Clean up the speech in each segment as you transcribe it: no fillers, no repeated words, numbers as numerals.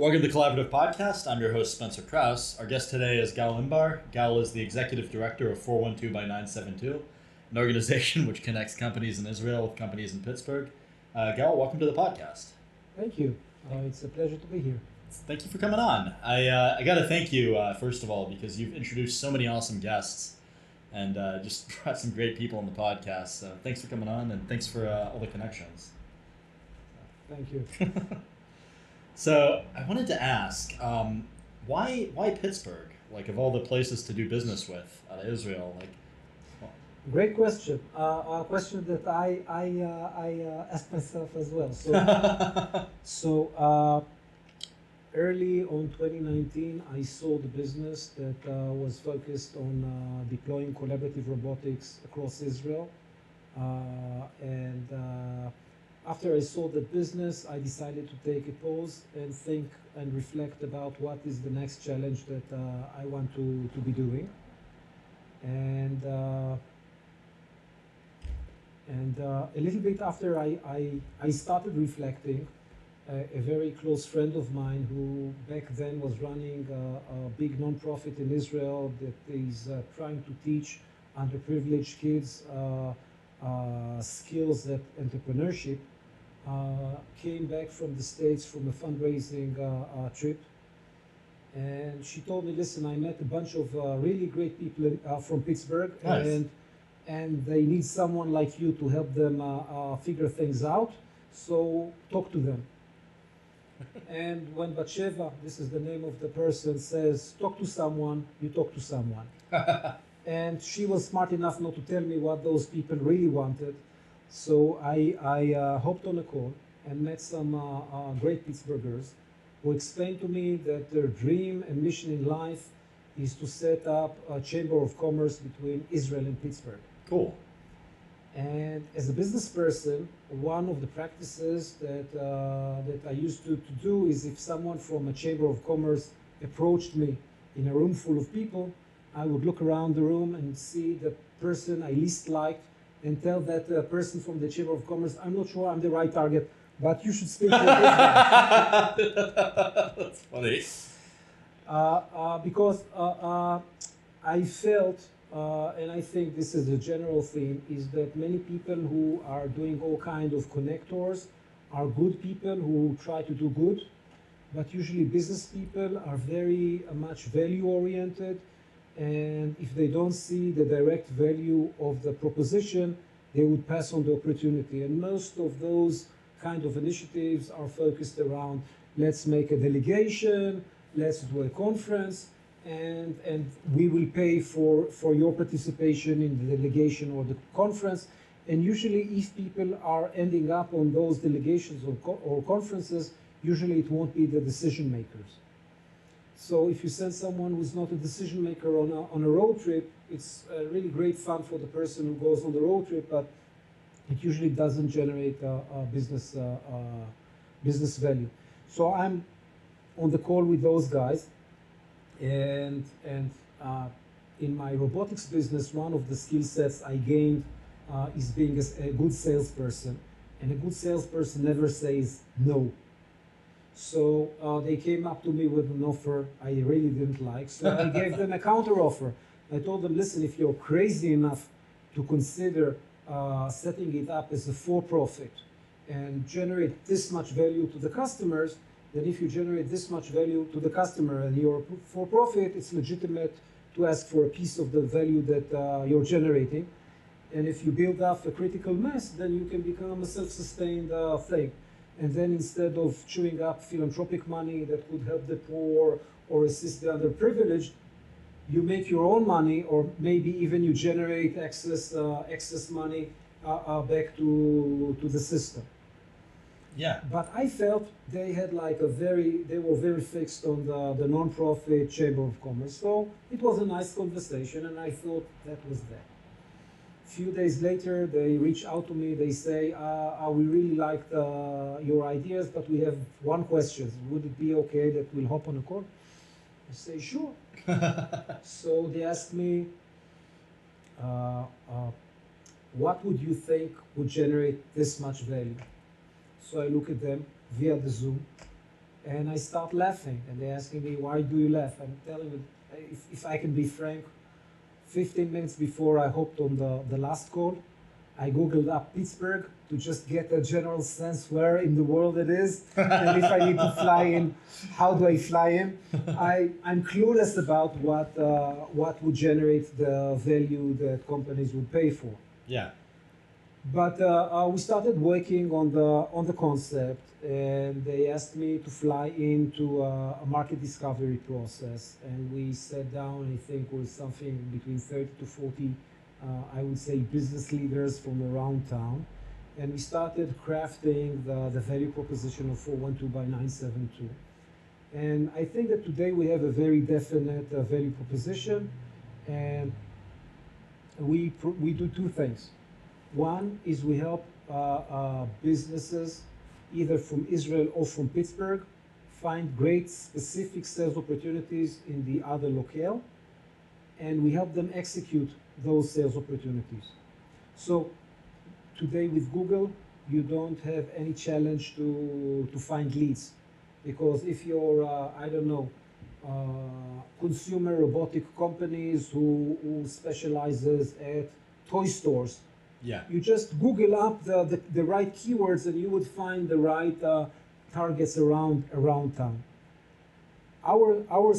Welcome to the Collaborative Podcast. I'm your host, Spencer Krause. Our guest today is Gal Inbar. Gal is the executive director of 412x972, an organization which connects companies in Israel with companies in Pittsburgh. Gal, welcome to the podcast. Thank you. It's a pleasure to be here. Thank you for coming on. I got to thank you, first of all, because you've introduced so many awesome guests and just brought some great people on the podcast. So thanks for coming on, and thanks for all the connections. Thank you. So I wanted to ask, why Pittsburgh? Like, of all the places to do business with out of Israel, like. Well. Great question. A question that I asked myself as well. So early on 2019, I saw the business that was focused on deploying collaborative robotics across Israel, after I saw the business, I decided to take a pause and think and reflect about what is the next challenge that I want to be doing. And a little bit after I started reflecting, a very close friend of mine who back then was running a big nonprofit in Israel that is trying to teach underprivileged kids skills that entrepreneurship, came back from the States from a fundraising trip, and she told me, listen, I met a bunch of really great people from Pittsburgh. Nice. and they need someone like you to help them figure things out, so talk to them. And when Batsheva, this is the name of the person, says talk to someone, you talk to someone. And she was smart enough not to tell me what those people really wanted. So I hopped on a call and met some great Pittsburghers who explained to me that their dream and mission in life is to set up a chamber of commerce between Israel and Pittsburgh. Cool. And as a business person, one of the practices that I used to do is, if someone from a chamber of commerce approached me in a room full of people, I would look around the room and see the person I least liked and tell that person from the Chamber of Commerce, I'm not sure I'm the right target, but you should speak to this guy. That's funny. Because I felt, and I think this is the general theme, is that many people who are doing all kinds of connectors are good people who try to do good, but usually business people are very much value-oriented. And if they don't see the direct value of the proposition, they would pass on the opportunity. And most of those kind of initiatives are focused around, let's make a delegation, let's do a conference, and we will pay for your participation in the delegation or the conference. And usually if people are ending up on those delegations or conferences, usually it won't be the decision makers. So if you send someone who's not a decision maker on a road trip, it's really great fun for the person who goes on the road trip, but it usually doesn't generate business value. So I'm on the call with those guys, and in my robotics business, one of the skill sets I gained is being a good salesperson, and a good salesperson never says no. So they came up to me with an offer I really didn't like. So I gave them a counter offer. I told them, listen, if you're crazy enough to consider setting it up as a for-profit and generate this much value to the customers, then if you generate this much value to the customer and you're for-profit, it's legitimate to ask for a piece of the value that you're generating. And if you build up a critical mass, then you can become a self-sustained thing. And then instead of chewing up philanthropic money that could help the poor or assist the underprivileged, you make your own money, or maybe even you generate excess money back to the system. Yeah. But I felt they had they were very fixed on the nonprofit Chamber of Commerce. So it was a nice conversation, and I thought that was that. Few days later, they reach out to me. They say, "We really liked your ideas, but we have one question. Would it be okay that we'll hop on a call?" I say, "Sure." So they asked me, "What would you think would generate this much value?" So I look at them via the Zoom, and I start laughing, and they're asking me, why do you laugh? I'm telling them, if I can be frank, 15 minutes before I hopped on the last call, I googled up Pittsburgh to just get a general sense where in the world it is, and if I need to fly in, how do I fly in? I'm clueless about what would generate the value that companies would pay for. Yeah. But we started working on the concept, and they asked me to fly into a market discovery process, and we sat down. I think was something between 30 to 40, I would say, business leaders from around town, and we started crafting the value proposition of 412x972. And I think that today we have a very definite value proposition, and we do two things. One is we help businesses, either from Israel or from Pittsburgh, find great specific sales opportunities in the other locale, and we help them execute those sales opportunities. So today with Google, you don't have any challenge to find leads, because if you're, consumer robotic companies who specializes at toy stores, yeah. You just Google up the right keywords, and you would find the right targets around town. Our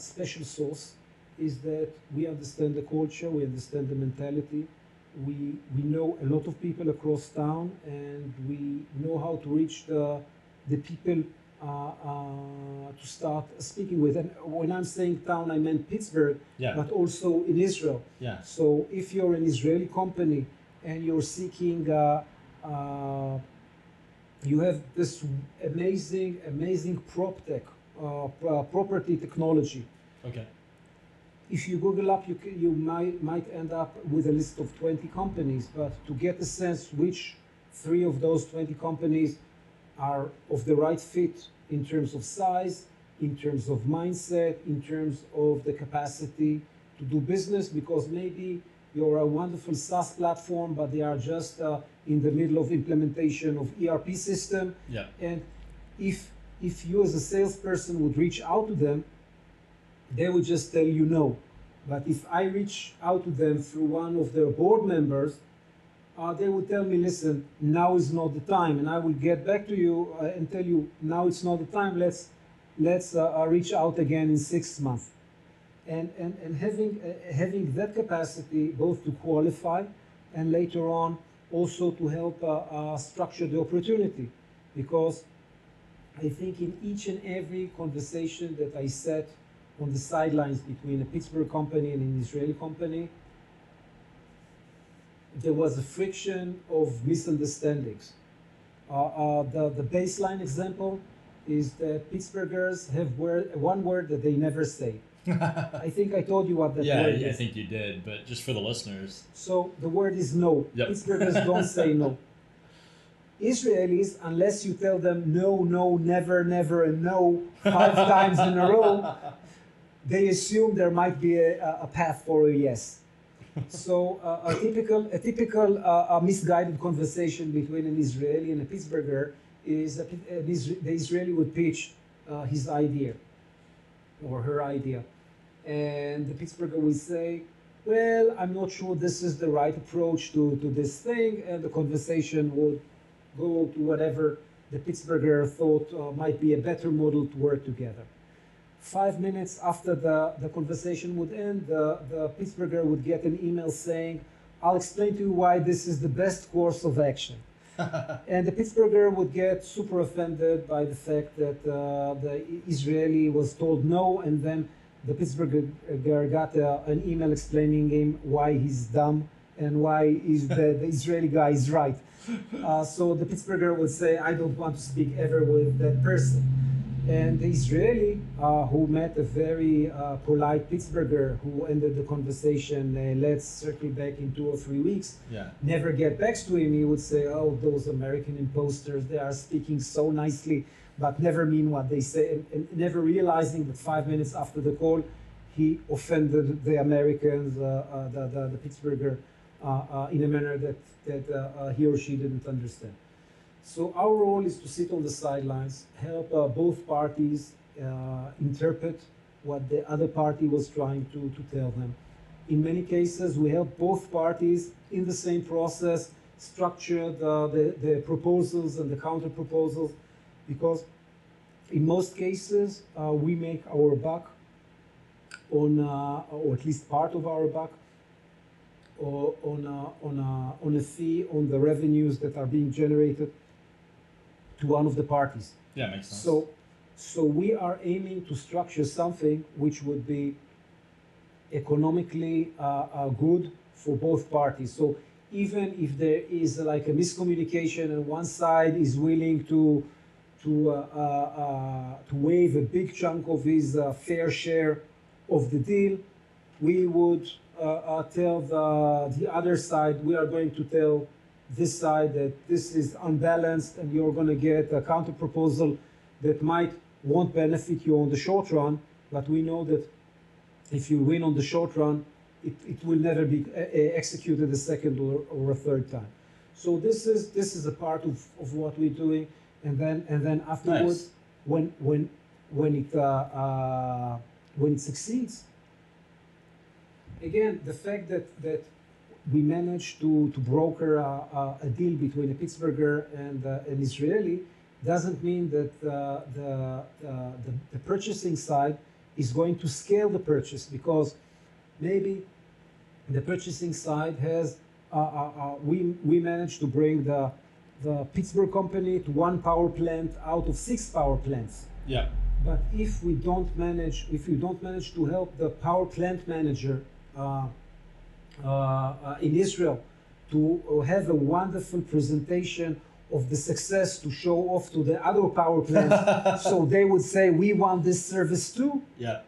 special sauce is that we understand the culture, we understand the mentality, we know a lot of people across town, and we know how to reach the people to start speaking with. And when I'm saying town, I meant Pittsburgh, yeah. But also in Israel. Yeah. So if you're an Israeli company and you're seeking, you have this amazing prop tech, property technology. Okay. If you Google up, you might end up with a list of 20 companies, but to get a sense which three of those 20 companies are of the right fit in terms of size, in terms of mindset, in terms of the capacity to do business, because maybe you're a wonderful SaaS platform, but they are just in the middle of implementation of ERP system. Yeah. And if you as a salesperson would reach out to them, they would just tell you no. But if I reach out to them through one of their board members, they would tell me, listen, now is not the time, and I will get back to you and tell you, now it's not the time. Let's reach out again in 6 months. And having that capacity both to qualify and later on also to help structure the opportunity, because I think in each and every conversation that I set on the sidelines between a Pittsburgh company and an Israeli company, there was a friction of misunderstandings. The baseline example is that Pittsburghers have one word that they never say. I think I told you what that word is. I think you did, but just for the listeners. So the word is no. Yep. Pittsburghers don't say no. Israelis, unless you tell them no, never, never, and no 5 times in a row, they assume there might be a path for a yes. So a typical misguided conversation between an Israeli and a Pittsburgher is the Israeli would pitch his idea or her idea, and the Pittsburgher would say, well, I'm not sure this is the right approach to this thing, and the conversation would go to whatever the Pittsburgher thought might be a better model to work together. 5 minutes after the conversation would end, the Pittsburgher would get an email saying, I'll explain to you why this is the best course of action. And the Pittsburgher would get super offended by the fact that the Israeli was told no, and then the Pittsburgher got an email explaining him why he's dumb and why the Israeli guy is right. So the Pittsburgher would say, I don't want to speak ever with that person. And the Israeli, who met a very polite Pittsburgher who ended the conversation, let's circle back in 2 or 3 weeks, yeah. Never get back to him, he would say, oh, those American imposters, they are speaking so nicely, but never mean what they say, and never realizing that 5 minutes after the call, he offended the Americans, the Pittsburgher, in a manner that he or she didn't understand. So our role is to sit on the sidelines, help both parties interpret what the other party was trying to tell them. In many cases, we help both parties in the same process structure the proposals and the counter proposals, because in most cases, we make our buck on, or at least part of our buck, or on a fee on the revenues that are being generated to one of the parties. Yeah, makes sense. So we are aiming to structure something which would be economically good for both parties. So even if there is like a miscommunication and one side is willing to waive a big chunk of his fair share of the deal, we would tell the other side, we are going to tell this side that this is unbalanced and you're going to get a counter proposal that might won't benefit you on the short run, but we know that if you win on the short run, it will never be executed a second or a third time. So this is a part of what we're doing, and then afterwards, nice. when it succeeds. Again, the fact that we managed to broker a deal between a Pittsburgher and an Israeli doesn't mean that the purchasing side is going to scale the purchase, because maybe the purchasing side has we managed to bring the Pittsburgh company to one power plant out of six power plants. Yeah. But if we don't manage, to help the power plant manager in Israel to have a wonderful presentation of the success to show off to the other power plants, so they would say, we want this service too. Yeah.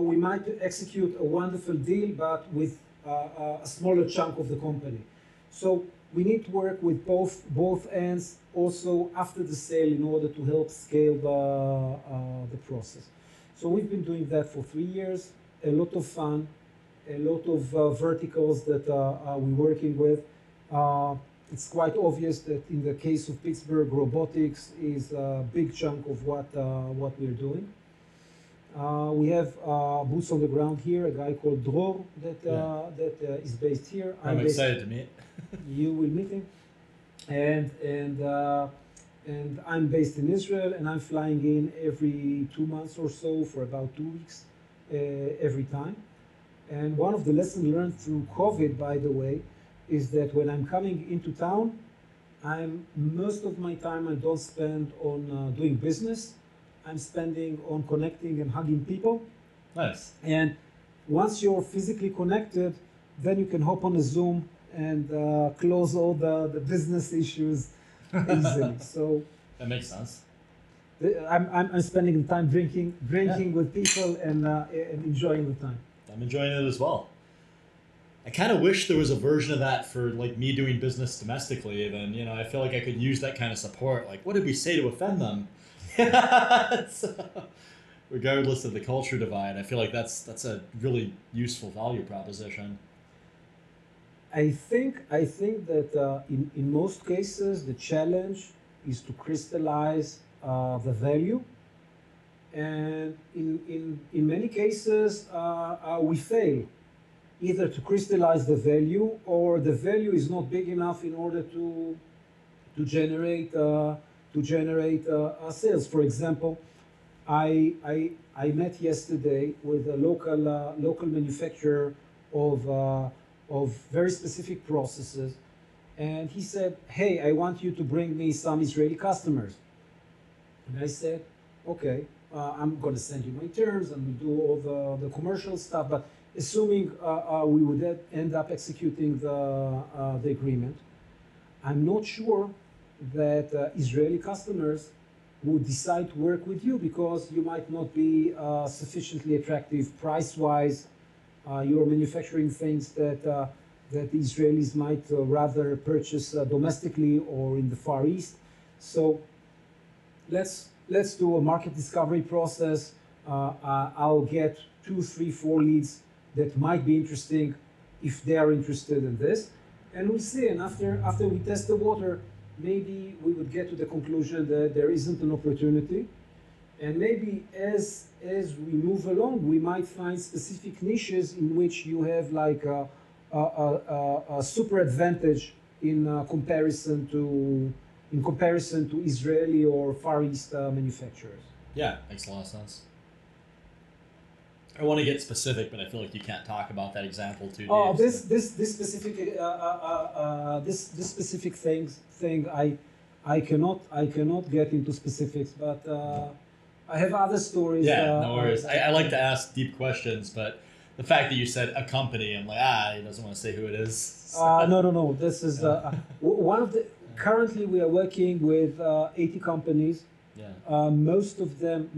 We might execute a wonderful deal, but with a smaller chunk of the company. So we need to work with both ends also after the sale in order to help scale the process. So we've been doing that for 3 years, a lot of fun, a lot of verticals that we're working with. It's quite obvious that in the case of Pittsburgh, robotics is a big chunk of what we're doing. We have boots on the ground here, a guy called Dror that is based here. I'm excited to meet. You will meet him. And I'm based in Israel, and I'm flying in every 2 months or so for about 2 weeks every time. And one of the lessons learned through COVID, by the way, is that when I'm coming into town, most of my time I don't spend on doing business. I'm spending on connecting and hugging people. Nice. And once you're physically connected, then you can hop on a Zoom and close all the business issues easily. So that makes sense. I'm spending the time drinking with people and enjoying the time. I'm enjoying it as well. I kind of wish there was a version of that for like me doing business domestically. Then, you know, I feel like I could use that kind of support. Like, what did we say to offend them? So, regardless of the culture divide, I feel like that's a really useful value proposition. I think that in most cases the challenge is to crystallize the value, and in many cases we fail. Either to crystallize the value, or the value is not big enough in order to generate sales. For example, I met yesterday with a local manufacturer of very specific processes, and he said, "Hey, I want you to bring me some Israeli customers." And I said, "Okay, I'm going to send you my terms, and we do all the commercial stuff, but." Assuming we would end up executing the agreement, I'm not sure that Israeli customers would decide to work with you, because you might not be sufficiently attractive price-wise. You're manufacturing things that the Israelis might rather purchase domestically or in the Far East. So let's do a market discovery process. I'll get 2, 3, 4 leads that might be interesting if they are interested in this, and we'll see. And after we test the water, maybe we would get to the conclusion that there isn't an opportunity. And maybe as we move along, we might find specific niches in which you have like a super advantage in comparison to Israeli or Far East manufacturers. Yeah, makes a lot of sense. I want to get specific, but I feel like you can't talk about that example too. Oh, Dave, this specific thing. I cannot get into specifics, but I have other stories. Yeah, no worries. I like to ask deep questions, but the fact that you said a company, I'm like, he doesn't want to say who it is. So. No. This is one of the. Currently, we are working with 80 companies. Yeah. Most of them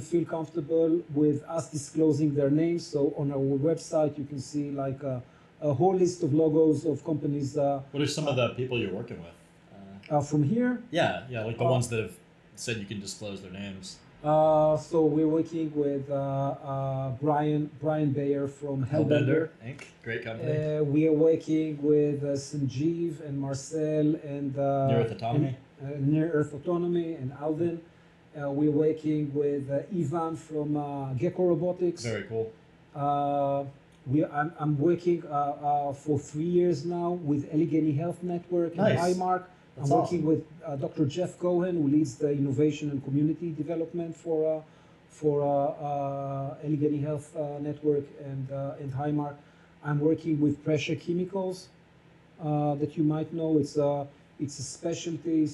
feel comfortable with us disclosing their names. So on our website, you can see like a whole list of logos of companies. What are some of the people you're working with? From here? Yeah, like the ones that have said you can disclose their names. So we're working with Brian Bayer from Hellbender Inc. Great company. We are working with Sanjeev and Marcel and Near Earth Autonomy. Near Earth Autonomy and Alden. We're working with Ivan from Gecko Robotics. Very cool. I'm working for 3 years now with Allegheny Health Network and Highmark. That's I'm working awesome. With Dr. Jeff Cohen, who leads the innovation and community development for Allegheny Health Network and Highmark. I'm working with Pressure Chemicals that you might know. It's a specialty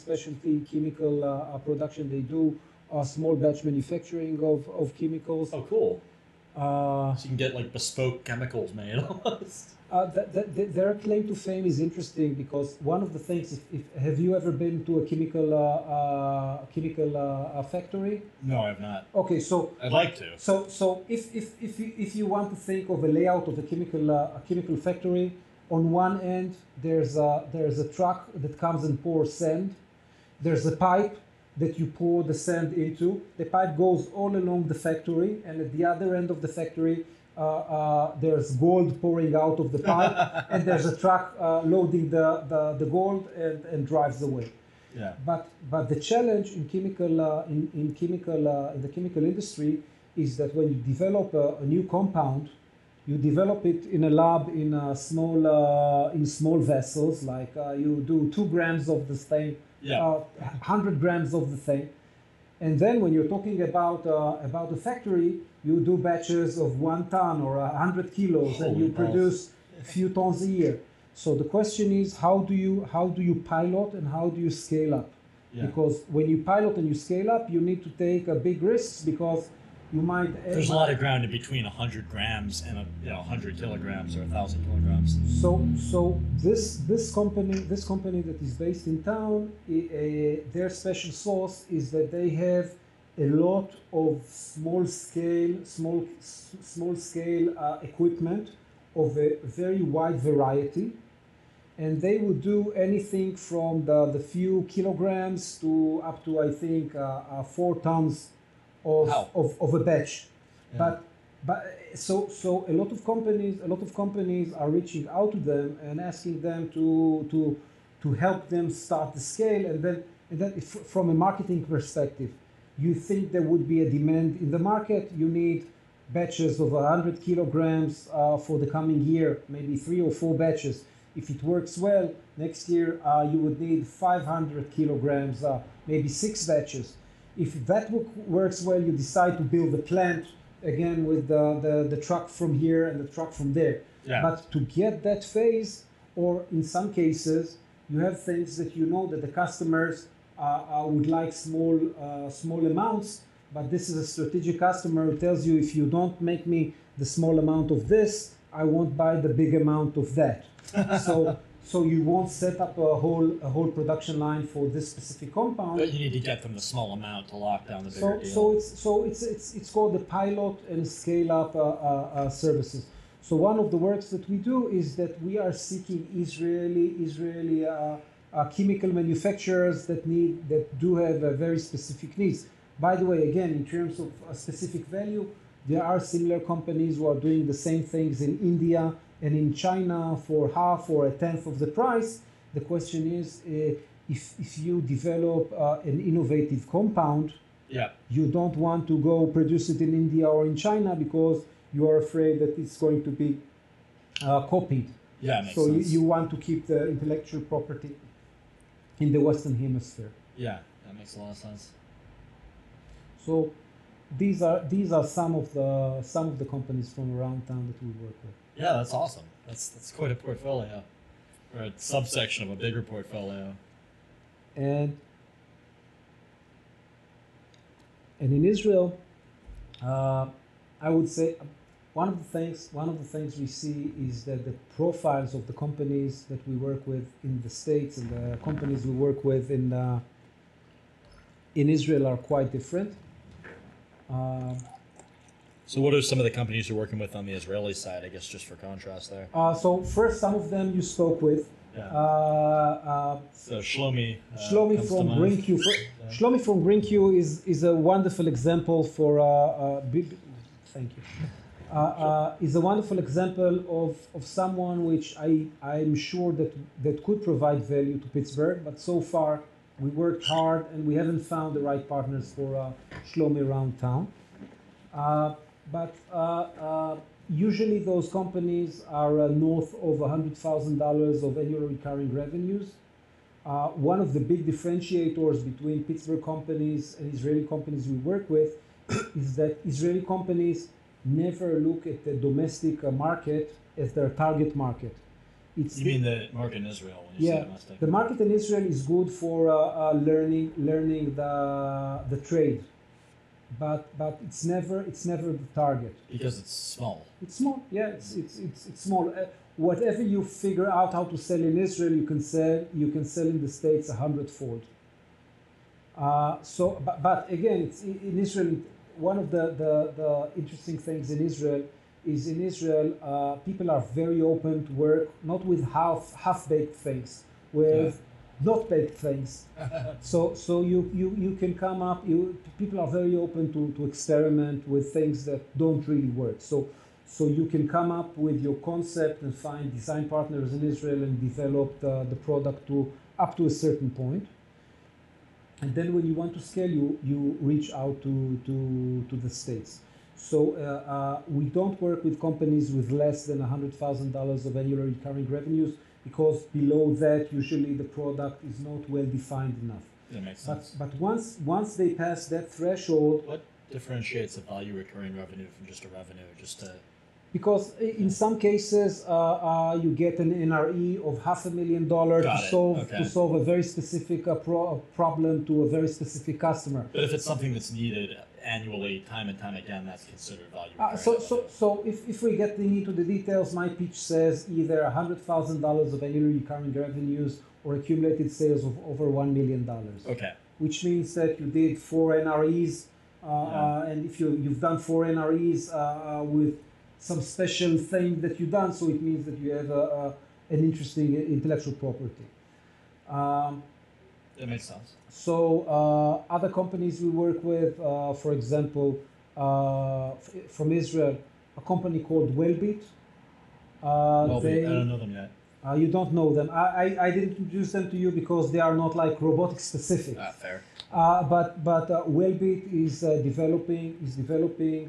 chemical production. They do small batch manufacturing of chemicals. Oh, cool. So you can get like bespoke chemicals made almost. Their claim to fame is interesting because one of the things, have you ever been to a chemical factory? No, I have not. Okay, so I'd like to. So if you want to think of a layout of a chemical factory, on one end there's a truck that comes and pours sand. There's a pipe that you pour the sand into. The pipe goes all along the factory, and at the other end of the factory, there's gold pouring out of the pipe, and there's a truck loading the gold and drives away. Yeah. But the challenge in the chemical industry is that when you develop a new compound, you develop it in a lab in small vessels. Like you do 2 grams of this thing. Yeah. 100 grams of the thing, and then when you're talking about a factory, you do batches of 1 ton or 100 kilos. Holy and you balls. Produce a few tons a year. So the question is, how do you pilot and how do you scale up? Yeah. Because when you pilot and you scale up, you need to take a big risks because you might. There's a lot of ground in between 100 grams and 100 kilograms or 1,000 kilograms. So this company that is based in town, their special sauce is that they have a lot of small scale equipment of a very wide variety, and they would do anything from the few kilograms to up to I think 4 tons. Of a batch, yeah. but so a lot of companies are reaching out to them and asking them to help them start the scale, and then if, from a marketing perspective, you think there would be a demand in the market. You need batches of 100 kilograms for the coming year, maybe 3 or 4 batches. If it works well, next year you would need 500 kilograms, maybe 6 batches. If that works well, you decide to build a plant again with the truck from here and the truck from there. Yeah. But to get that phase, or in some cases, you have things that you know that the customers would like small amounts, but this is a strategic customer who tells you, if you don't make me the small amount of this, I won't buy the big amount of that. So you won't set up a whole production line for this specific compound. But you need to get from the small amount to lock down the bigger deal. So it's called the pilot and scale up services. So one of the works that we do is that we are seeking Israeli chemical manufacturers that do have a very specific needs. By the way, again, in terms of specific value, there are similar companies who are doing the same things in India and in China for half or a tenth of the price. The question is, if you develop an innovative compound, yeah, you don't want to go produce it in India or in China because you are afraid that it's going to be copied. Yeah, makes sense. So you want to keep the intellectual property in the Western Hemisphere. Yeah, that makes a lot of sense. So these are some of the companies from around town that we work with. Yeah, that's awesome. That's quite a portfolio, or a subsection of a bigger portfolio. And in Israel, I would say one of the things we see is that the profiles of the companies that we work with in the States and the companies we work with in Israel are quite different. So what are some of the companies you're working with on the Israeli side, I guess, just for contrast there? So first, some of them you spoke with. Yeah. So Shlomi from GreenQ. Yeah. Shlomi from GreenQ is a wonderful example for thank you. Is a wonderful example of someone which I'm sure that could provide value to Pittsburgh, but so far we worked hard and we haven't found the right partners for Shlomi around town. But usually those companies are north of $100,000 of annual recurring revenues. One of the big differentiators between Pittsburgh companies and Israeli companies we work with is that Israeli companies never look at the domestic market as their target market. You mean the market in Israel? When you say domestic? The market in Israel is good for learning the trade, but it's never the target because it's small. It's small, yeah. It's small. Whatever you figure out how to sell in Israel, you can sell in the States 100-fold. But again, it's in Israel. One of the interesting things in Israel is people are very open to work, not with half-baked things, with not baked things. So you can come up. People are very open to experiment with things that don't really work. So you can come up with your concept and find design partners in Israel and develop the product up to a certain point. And then when you want to scale, you reach out to the States. So we don't work with companies with less than $100,000 of annual recurring revenues because below that, usually the product is not well-defined enough. That makes sense. But once they pass that threshold... What differentiates a value recurring revenue from just a revenue? Because in some cases, you get an NRE of $500,000 to solve a very specific problem to a very specific customer. But if it's something that's needed annually, time and time again, that's considered value. So if we get into the details, my pitch says either $100,000 of annual recurring revenues or accumulated sales of over $1 million. Okay. Which means that you did 4 NREs, and if you've done 4 NREs with some special thing that you've done, so it means that you have an interesting intellectual property. That makes sense. So other companies we work with, for example, from Israel, a company called Wellbit. I don't know them yet. You don't know them. I didn't introduce them to you because they are not like robotics specific. Fair. But Wellbit is developing.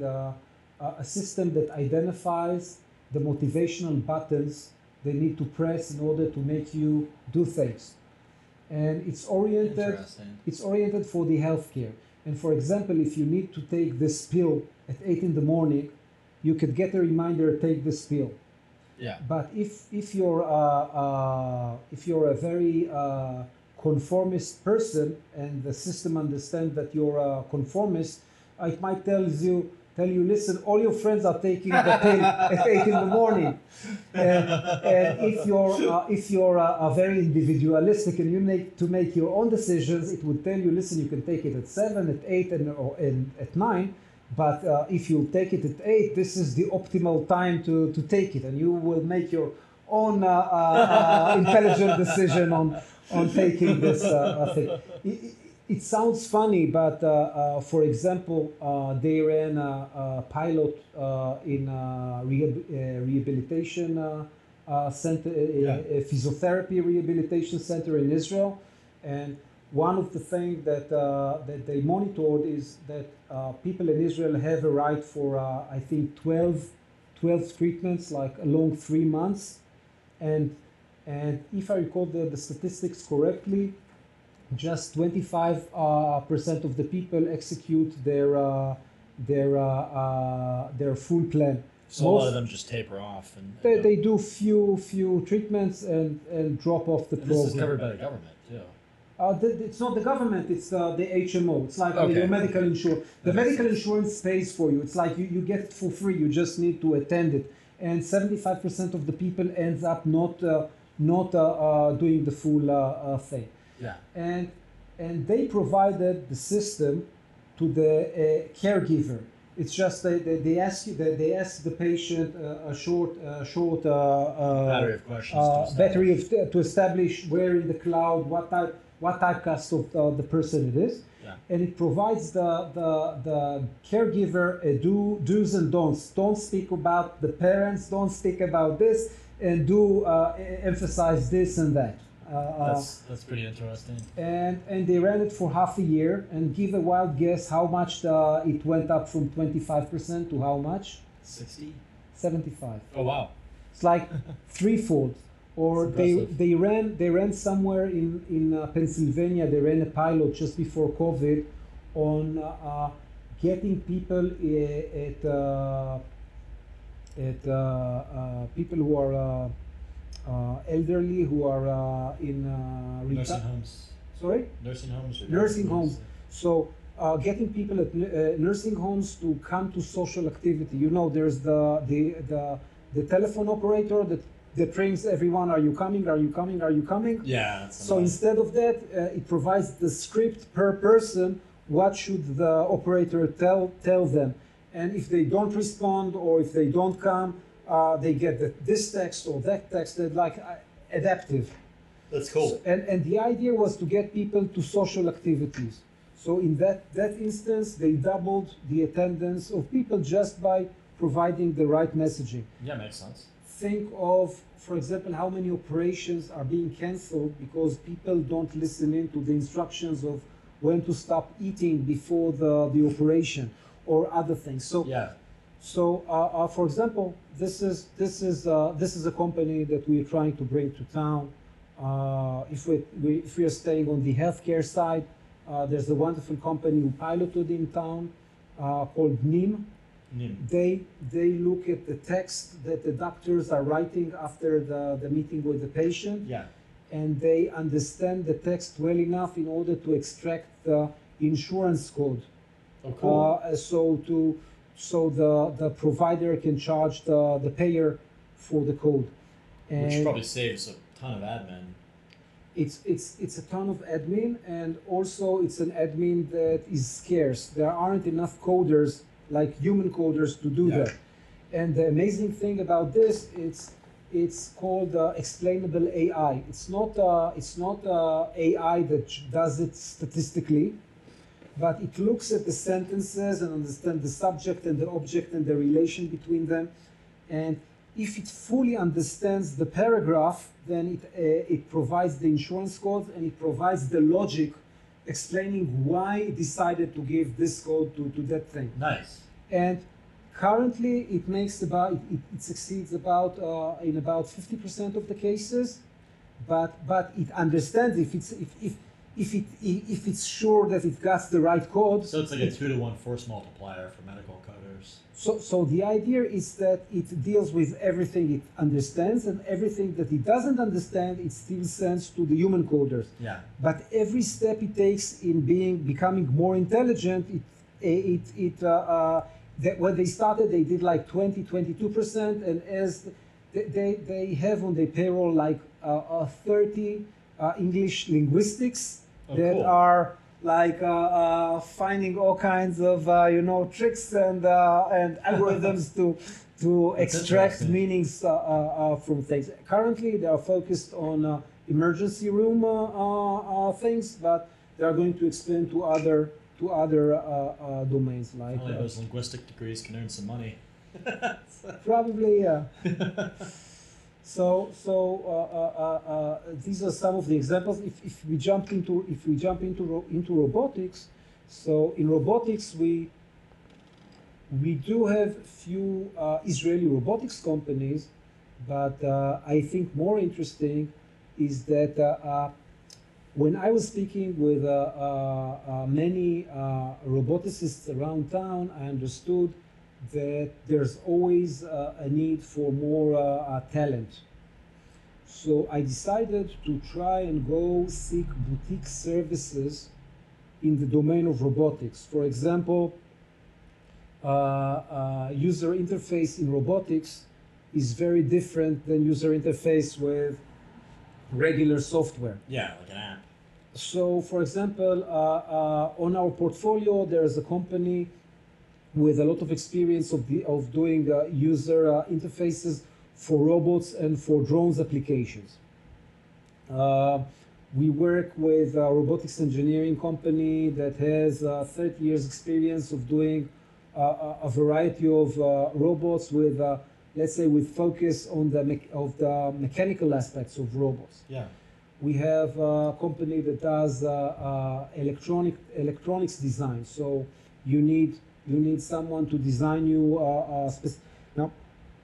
A system that identifies the motivational buttons they need to press in order to make you do things, and it's oriented for the healthcare. And for example, if you need to take this pill at 8 a.m, you could get a reminder, take this pill. Yeah. But if you're a very conformist person and the system understands that you're a conformist, it might tell you, listen, all your friends are taking the pill at 8 a.m. And if you're very individualistic and you need to make your own decisions, it would tell you, listen, you can take it at 7, at 8, and at 9. But if you take it at 8, this is the optimal time to take it, and you will make your own intelligent decision on taking this thing. It sounds funny, but for example, they ran a pilot in a rehabilitation center, a physiotherapy rehabilitation center in Israel, And one of the things that that they monitored is that people in Israel have a right for, I think, 12 treatments, like along 3 months. And if I recall the statistics correctly, just 25% of the people execute their full plan. So most, a lot of them just taper off. They do few treatments and drop off the program. This is covered by the government, too. It's not the government, it's the HMO. It's like your medical insurance. The medical insurance pays for you. It's like you get it for free. You just need to attend it. And 75% of the people ends up not doing the full thing. Yeah. And they provided the system to the caregiver. It's just they ask the patient a short battery of questions to establish where in the cloud, what type cast of the person it is, and it provides the caregiver a do's and don'ts. Don't speak about the parents. Don't speak about this, and do emphasize this and that. That's pretty interesting. And they ran it for half a year and give a wild guess how much it went up from 25% to how much? 60? 75. Oh wow! It's like threefold. Or they ran somewhere in Pennsylvania. They ran a pilot just before COVID on getting people at people who are. Elderly who are in nursing homes. Sorry? Nursing homes. Nursing homes. So getting people at nursing homes to come to social activity. You know, there's the telephone operator that rings everyone. Are you coming? Are you coming? Are you coming? Yeah. So instead of that, it provides the script per person. What should the operator tell them? And if they don't respond or if they don't come. They get this text or that text. They're like adaptive. That's cool. So, and the idea was to get people to social activities. So in that instance, they doubled the attendance of people just by providing the right messaging. Yeah, makes sense. Think of, for example, how many operations are being canceled because people don't listen in to the instructions of when to stop eating before the operation or other things. So yeah. So, for example, this is a company that we're trying to bring to town. If we are staying on the healthcare side, there's a wonderful company who piloted in town called NIM. NIM. They look at the text that the doctors are writing after the meeting with the patient, and they understand the text well enough in order to extract the insurance code. Oh, cool. So the provider can charge the payer for the code. And which probably saves a ton of admin. It's a ton of admin, and also it's an admin that is scarce. There aren't enough coders, like human coders, to do that. And the amazing thing about this, it's called explainable AI. It's not AI that does it statistically. But it looks at the sentences and understands the subject and the object and the relation between them. And if it fully understands the paragraph, then it provides the insurance code and it provides the logic explaining why it decided to give this code to that thing. Nice. And currently it makes it succeeds in about 50% of the cases, but it understands if it's sure that it got the right code. So it's like a 2-to-1 force multiplier for medical coders. So the idea is that it deals with everything it understands, and everything that it doesn't understand, it still sends to the human coders. Yeah. But every step it takes in becoming more intelligent, when they started, they did like 22%, and as they have on their payroll like 30 English linguistics. Oh, that cool. Are like finding all kinds of tricks and algorithms to extract meanings from things. Currently, they are focused on emergency room things, but they are going to expand to other domains. Like only those linguistic degrees can earn some money. Probably, yeah. So these are some of the examples. If we jump into robotics, so in robotics we do have few Israeli robotics companies, but I think more interesting is that when I was speaking with many roboticists around town, I understood that there's always a need for more talent. So I decided to try and go seek boutique services in the domain of robotics. For example, user interface in robotics is very different than user interface with regular software. Yeah, like an app. So, for example, on our portfolio, there is a company with a lot of experience of doing user interfaces for robots and for drones applications. We work with a robotics engineering company that has 30 years experience of doing a variety of robots with, let's say, with focus on the mechanical aspects of robots. Yeah. We have a company that does electronics design. So you need someone to design you now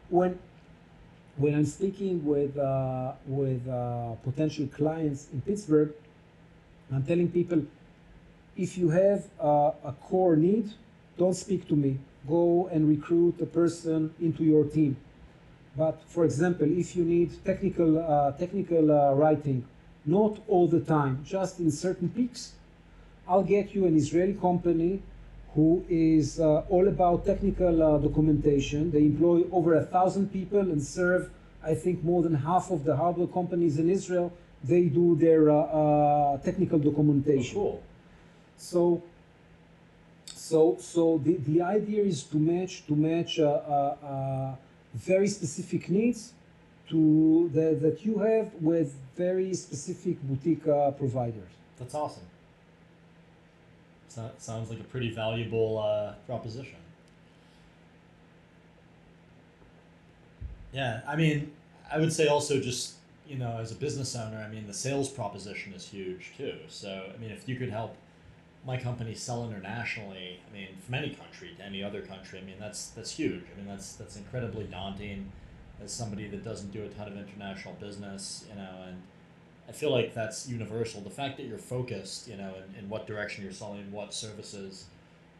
when I'm speaking with potential clients in Pittsburgh, I'm telling people, if you have a core need, don't speak to me. Go and recruit a person into your team. But for example, if you need technical writing, not all the time, just in certain peaks, I'll get you an Israeli company who is all about technical documentation. They employ over 1,000 people and serve, I think, more than half of the hardware companies in Israel. They do their technical documentation. Oh, cool. So the idea is to match very specific needs to that you have with very specific boutique providers. That's awesome. So, sounds like a pretty valuable proposition. Yeah, I mean, I would say also just, you know, as a business owner, I mean, the sales proposition is huge too. So, I mean, if you could help my company sell internationally, I mean, from any country to any other country, I mean, that's huge. I mean, that's incredibly daunting as somebody that doesn't do a ton of international business, you know, and I feel like that's universal. The fact that you're focused, you know, in what direction you're selling, what services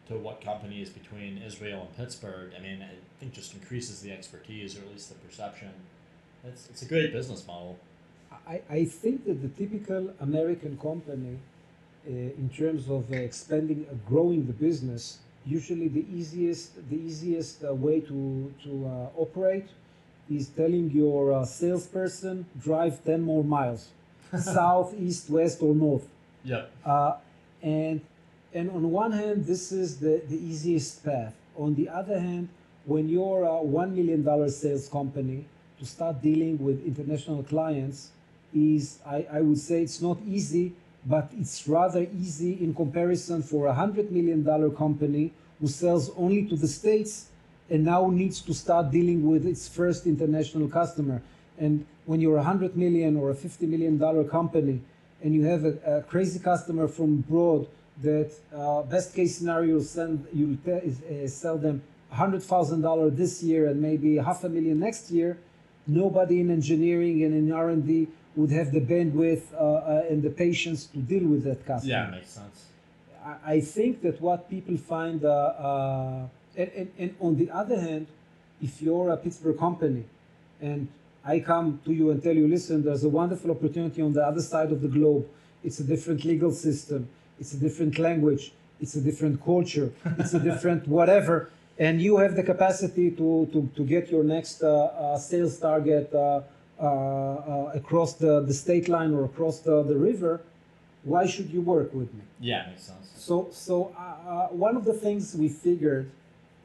to what companies between Israel and Pittsburgh, I mean, I think just increases the expertise, or at least the perception. It's a great business model. I think that the typical American company, in terms of expanding, growing the business, usually the easiest way to operate is telling your salesperson, drive 10 more miles. South, east, west, or north. Yeah. And on one hand, this is the easiest path. On the other hand, when you're a $1 million sales company, to start dealing with international clients is, I would say, it's not easy, but it's rather easy in comparison for a $100 million company who sells only to the States and now needs to start dealing with its first international customer. And when you're a $100 million or a $50 million company, and you have a crazy customer from abroad that best case scenario sell them $100,000 this year and maybe $500,000 next year, nobody in engineering and in R&D would have the bandwidth and the patience to deal with that customer. Yeah, makes sense. I think that what people find, and on the other hand, if you're a Pittsburgh company and I come to you and tell you, listen, there's a wonderful opportunity on the other side of the globe. It's a different legal system. It's a different language. It's a different culture. It's a different whatever. And you have the capacity to get your next sales target across the state line or across the river. Why should you work with me? Yeah, makes sense. So one of the things we figured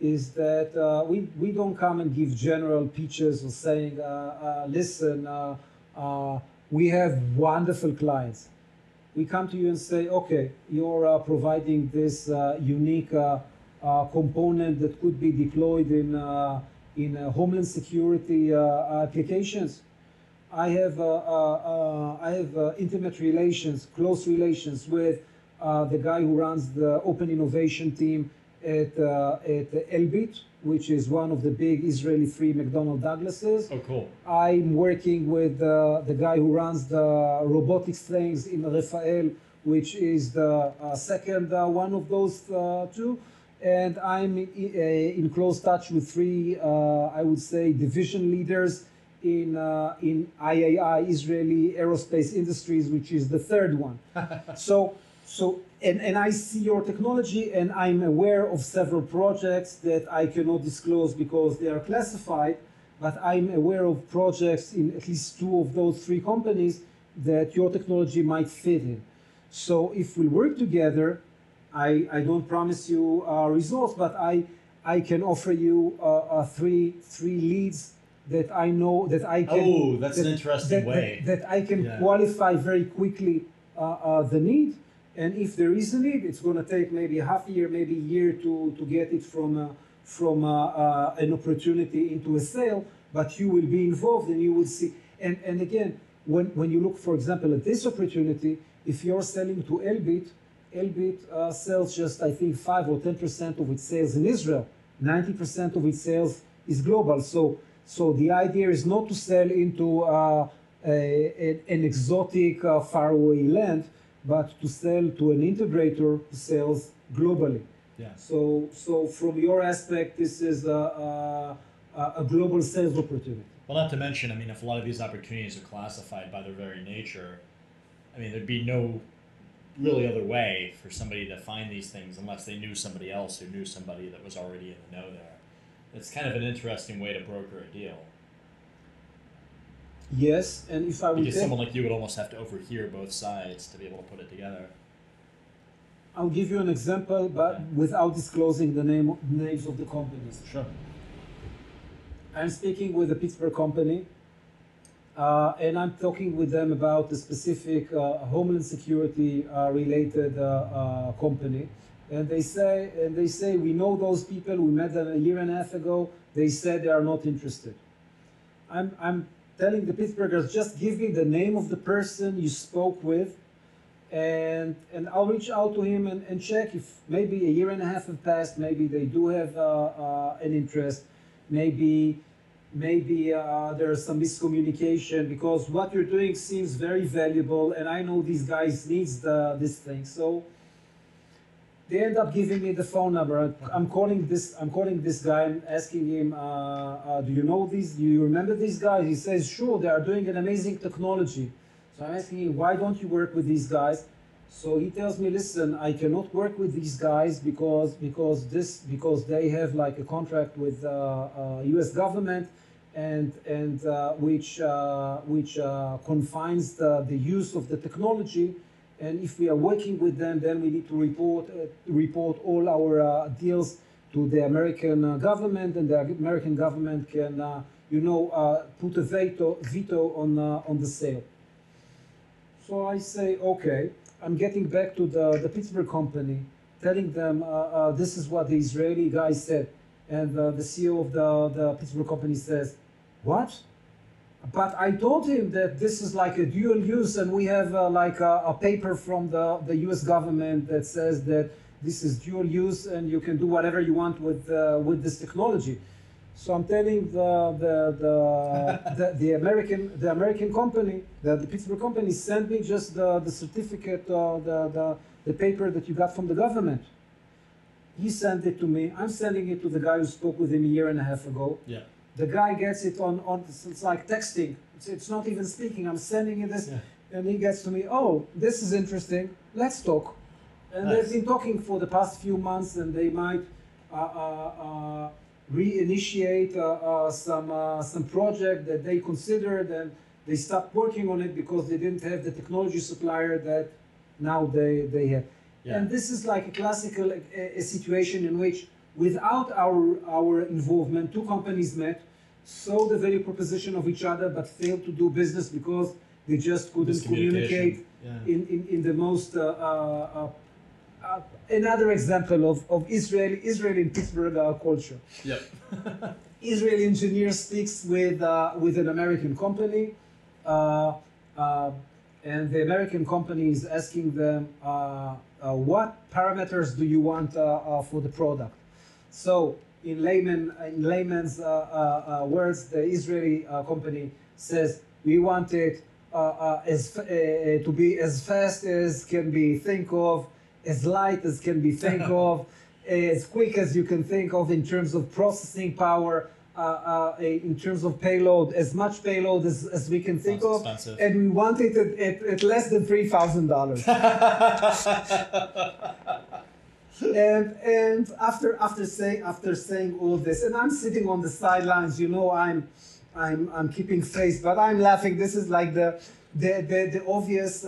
is that we don't come and give general pitches or saying, listen, we have wonderful clients. We come to you and say, okay, you're providing this unique component that could be deployed in homeland security applications. I have intimate relations, close relations with the guy who runs the open innovation team at Elbit, which is one of the big Israeli free McDonnell Douglases. Oh, cool. I'm working with the guy who runs the robotics things in Rafael, which is the second one of those two. And I'm in close touch with three, I would say, division leaders in IAI, Israeli Aerospace Industries, which is the third one. So I see your technology, and I'm aware of several projects that I cannot disclose because they are classified, but I'm aware of projects in at least two of those three companies that your technology might fit in. So if we work together, I don't promise you results, but I can offer you three leads that I know that I can. Oh, that's an interesting way. That I can qualify very quickly the need, and if there is a need, it's going to take maybe half a year, maybe a year to get it from an opportunity into a sale. But you will be involved, and you will see. And again, when you look, for example, at this opportunity, if you're selling to Elbit. Elbit sells just, I think, 5 or 10% of its sales in Israel. 90% of its sales is global. So the idea is not to sell into an exotic, faraway land, but to sell to an integrator who sells globally. Yeah. So from your aspect, this is a global sales opportunity. Well, not to mention, I mean, if a lot of these opportunities are classified by their very nature, I mean, there'd be no really other way for somebody to find these things unless they knew somebody else who knew somebody that was already in the know there. It's kind of an interesting way to broker a deal. Yes, and if I would because someone like you would almost have to overhear both sides to be able to put it together. I'll give you an example, but without disclosing the names of the companies. Sure. I'm speaking with a Pittsburgh company, and I'm talking with them about a specific homeland security related company, and they say we know those people. We met them a year and a half ago. They said they are not interested. I'm telling the Pittsburghers, just give me the name of the person you spoke with, and I'll reach out to him and check if maybe a year and a half have passed. Maybe they do have an interest. Maybe there's some miscommunication because what you're doing seems very valuable, and I know these guys needs this thing. So they end up giving me the phone number. I'm calling this guy. I'm asking him, do you know these? Do you remember these guys? He says, sure, they are doing an amazing technology. So I'm asking him, why don't you work with these guys? So he tells me, listen, I cannot work with these guys because they have like a contract with U.S. government, and which confines the use of the technology. And if we are working with them, then we need to report all our deals to the American government, and the American government can put a veto on the sale. So I say, okay. I'm getting back to the Pittsburgh company, telling them this is what the Israeli guy said. And the CEO of the Pittsburgh company says, what? But I told him that this is like a dual use, and we have a paper from the US government that says that this is dual use and you can do whatever you want with this technology. So I'm telling the American company, the Pittsburgh company, sent me just the certificate, the paper that you got from the government. He sent it to me. I'm sending it to the guy who spoke with him a year and a half ago. Yeah. The guy gets it on it's like texting. It's not even speaking. I'm sending him this, and he gets to me. Oh, this is interesting. Let's talk. And nice. They've been talking for the past few months, and they might. Reinitiate some project that they considered, and they stopped working on it because they didn't have the technology supplier that now they have. Yeah. And this is like a classical a situation in which, without our involvement, two companies met, saw the value proposition of each other, but failed to do business because they just couldn't communicate in the most. Another example of Israel in Pittsburgh culture. Yep. Israeli engineer speaks with an American company. and the American company is asking them, what parameters do you want for the product? So in layman's words, the Israeli company says, we want it to be as fast as can be think of, as light as can be think of, as quick as you can think of in terms of processing power, in terms of payload, as much payload as we can think of, expensive. And we want it at less than $3,000. And after saying all this, and I'm sitting on the sidelines, you know, I'm keeping face, but I'm laughing. This is like the obvious,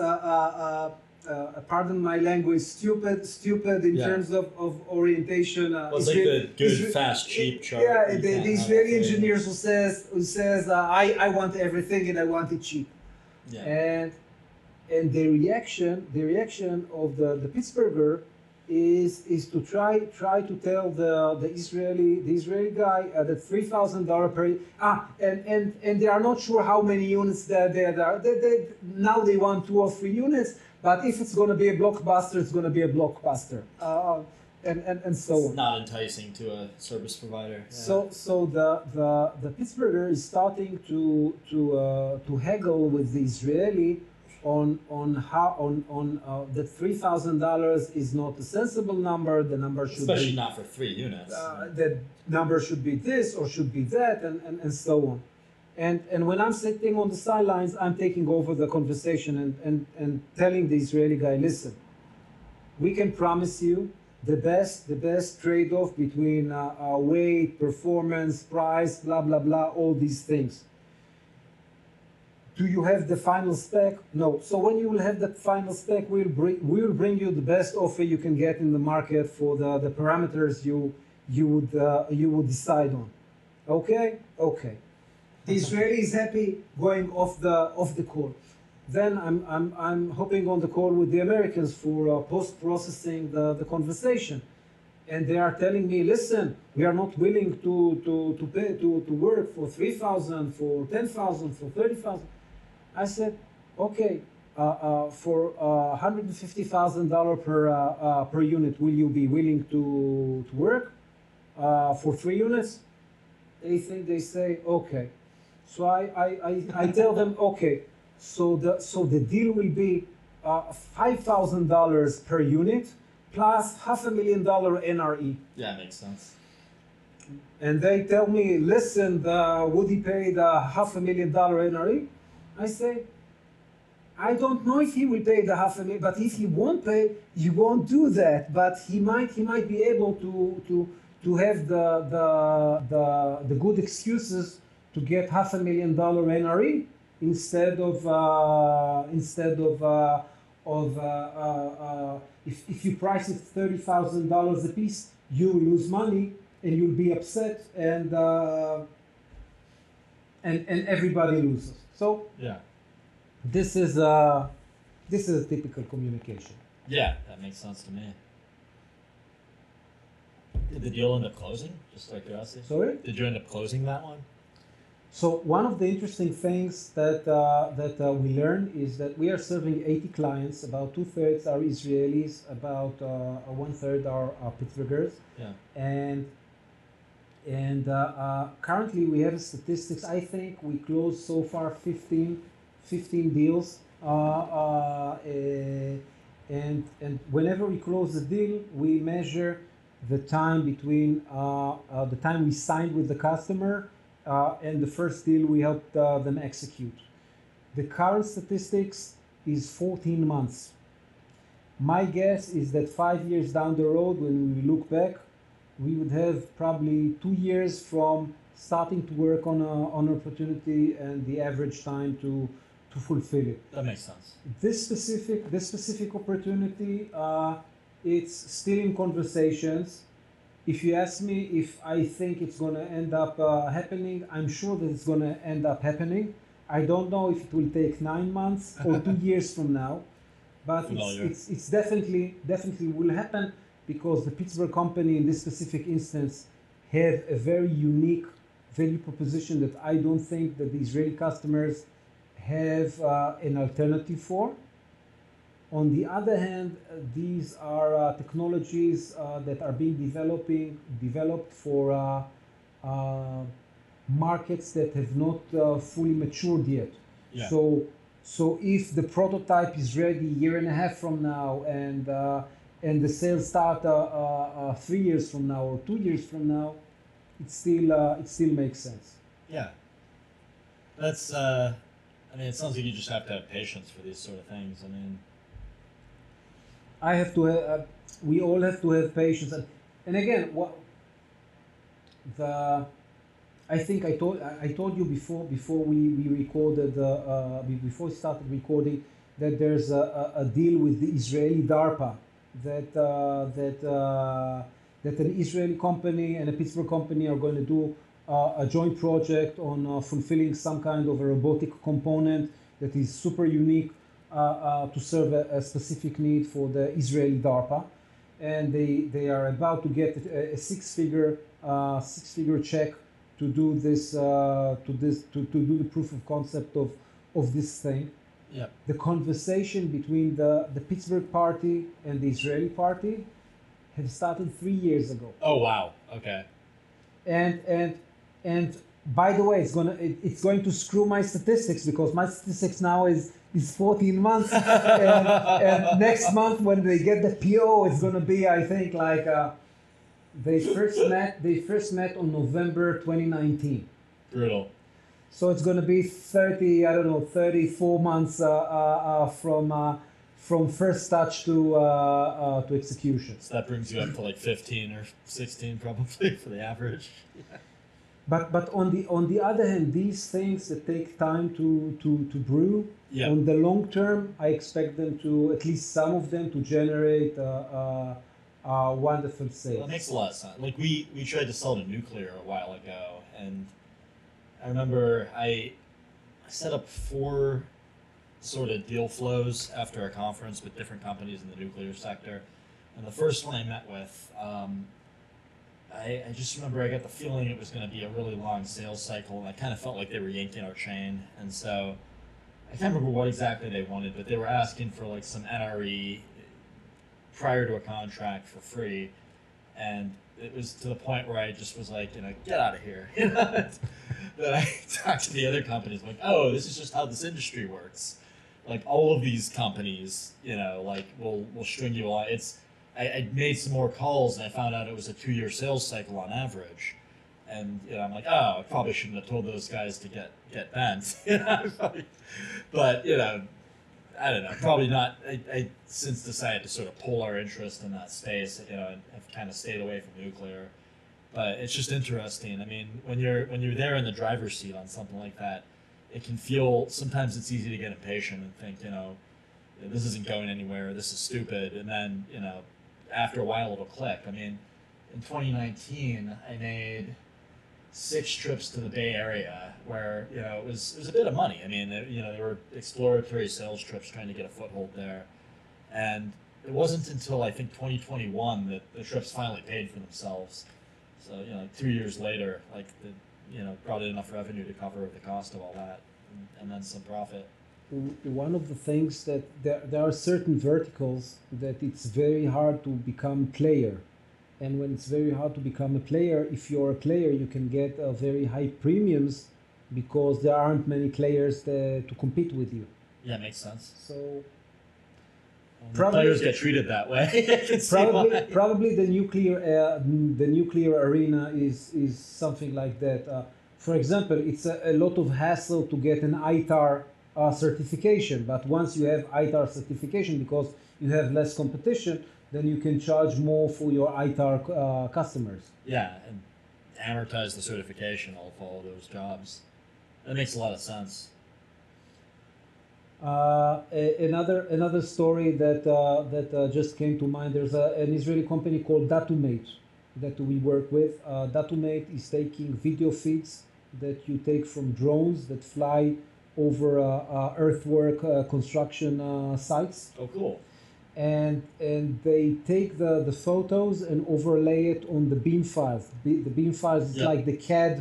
pardon my language, stupid in terms of orientation. Was like the good, fast, cheap chart. Yeah, the Israeli engineers who says I want everything and I want it cheap. Yeah. And the reaction of the Pittsburgher is to try to tell the Israeli guy that $3,000 per and they are not sure how many units there are. They now they want 2 or 3 units, but if it's going to be a blockbuster, it's going to be a blockbuster, and so on. It's not enticing to a service provider. Yeah. So the Pittsburgher is starting to haggle with the Israeli. On how the $3,000 is not a sensible number. The number should especially not for 3 units. The number should be this or should be that, and so on. And when I'm sitting on the sidelines, I'm taking over the conversation and telling the Israeli guy, listen, we can promise you the best trade-off between our weight, performance, price, blah blah blah, all these things. Do you have the final spec? No. So when you will have the final spec, we'll bring you the best offer you can get in the market for the parameters you would decide on. Okay. The Israeli is happy going off the call. Then I'm hopping on the call with the Americans for post-processing the conversation, and they are telling me, listen, we are not willing to pay to work for $3,000, for $10,000, for $30,000. I said, okay, for $150,000 per unit, will you be willing to work for 3 units? They say, okay. So I tell them, okay. So the deal will be $5,000 per unit plus $500,000 NRE. Yeah, makes sense. And they tell me, listen, would he pay the $500,000 NRE? I say, I don't know if he will pay the $500,000, but if he won't pay, he won't do that. But he might be able to have the good excuses to get $500,000 NRE instead of if you price it $30,000 a piece, you will lose money and you'll be upset and everybody loses. So yeah, this is a typical communication. Yeah, that makes sense to me. Did the deal end up closing? Just like you asked. Sorry? Did you end up closing that one? So one of the interesting things that we learned is that we are serving 80 clients. About 2/3 are Israelis. About 1/3 are Pittsburghers. Yeah. And currently we have statistics. I think we closed so far 15 deals. And whenever we close a deal, we measure the time between the time we signed with the customer. And the first deal we helped them execute. The current statistics is 14 months. My guess is that 5 years down the road, when we look back, we would have probably 2 years from starting to work on an opportunity and the average time to fulfill it. That makes sense. This specific opportunity, it's still in conversations. If you ask me if I think it's going to end up happening, I'm sure that it's going to end up happening. I don't know if it will take 9 months or 2 years from now, but it's definitely will happen because the Pittsburgh company in this specific instance have a very unique value proposition that I don't think that the Israeli customers have an alternative for. On the other hand, these are technologies that are being developed for markets that have not fully matured yet. Yeah. So if the prototype is ready a year and a half from now, and the sales start 3 years from now or 2 years from now, it still makes sense. Yeah. That's I mean, it sounds like you just have to have patience for these sort of things. I mean, we all have to have patience. And again, I think I told you before we recorded before we started recording that there's a deal with the Israeli DARPA that an Israeli company and a Pittsburgh company are going to do a joint project on fulfilling some kind of a robotic component that is super unique to serve a specific need for the Israeli DARPA, and they are about to get a six-figure check to do this, to do the proof of concept of this thing. Yeah. The conversation between the Pittsburgh party and the Israeli party have started 3 years ago. Oh wow! Okay. And by the way, it's going to screw my statistics, because my statistics now is 14 months, and next month when they get the PO, it's gonna be, I think, like. They first met on November 2019. Brutal. So it's going to be 34 months from first touch to execution. So that brings you up to like 15 or 16 probably for the average. Yeah. But on the other hand, these things that take time to brew, yeah. On the long term, I expect them to, at least some of them, to generate. Wonderful sales. Well, that makes a lot of sense. Like we tried to sell to nuclear a while ago, and I remember I set up 4 sort of deal flows after a conference with different companies in the nuclear sector. And the first one I met with, I just remember I got the feeling it was going to be a really long sales cycle, and I kind of felt like they were yanking our chain. And so I can't remember what exactly they wanted, but they were asking for like some NRE prior to a contract for free, and it was to the point where I just was like, get out of here. But I talked to the other companies, like, oh, this is just how this industry works. Like all of these companies, will string you along. I made some more calls and I found out it was a 2-year sales cycle on average, and I'm like, oh, I probably shouldn't have told those guys to get bent. But I don't know, probably not. I since decided to sort of pull our interest in that space, and have kind of stayed away from nuclear. But it's just interesting. I mean, when you're there in the driver's seat on something like that, it can feel, sometimes it's easy to get impatient and think, this isn't going anywhere, this is stupid. And then, after a while it'll click. I mean, in 2019, I made 6 trips to the Bay Area where, it was a bit of money. I mean, they were exploratory sales trips trying to get a foothold there. And it wasn't until, I think, 2021 that the trips finally paid for themselves. So, 2 years later, brought in enough revenue to cover the cost of all that and then some profit. One of the things that there are certain verticals that it's very hard to become a player. And when it's very hard to become a player, if you're a player, you can get very high premiums because there aren't many players to compete with you. Yeah, makes sense. So probably, players get treated that way. probably the nuclear arena is something like that. For example, it's a lot of hassle to get an ITAR certification, but once you have ITAR certification, because you have less competition, then you can charge more for your ITAR customers. Yeah, and amortize the certification of all those jobs. That makes a lot of sense. Another story that just came to mind. There's an Israeli company called Datumate that we work with. Datumate is taking video feeds that you take from drones that fly over earthwork construction sites. Oh, cool. And they take the photos and overlay it on the BIM files. The BIM files is like the CAD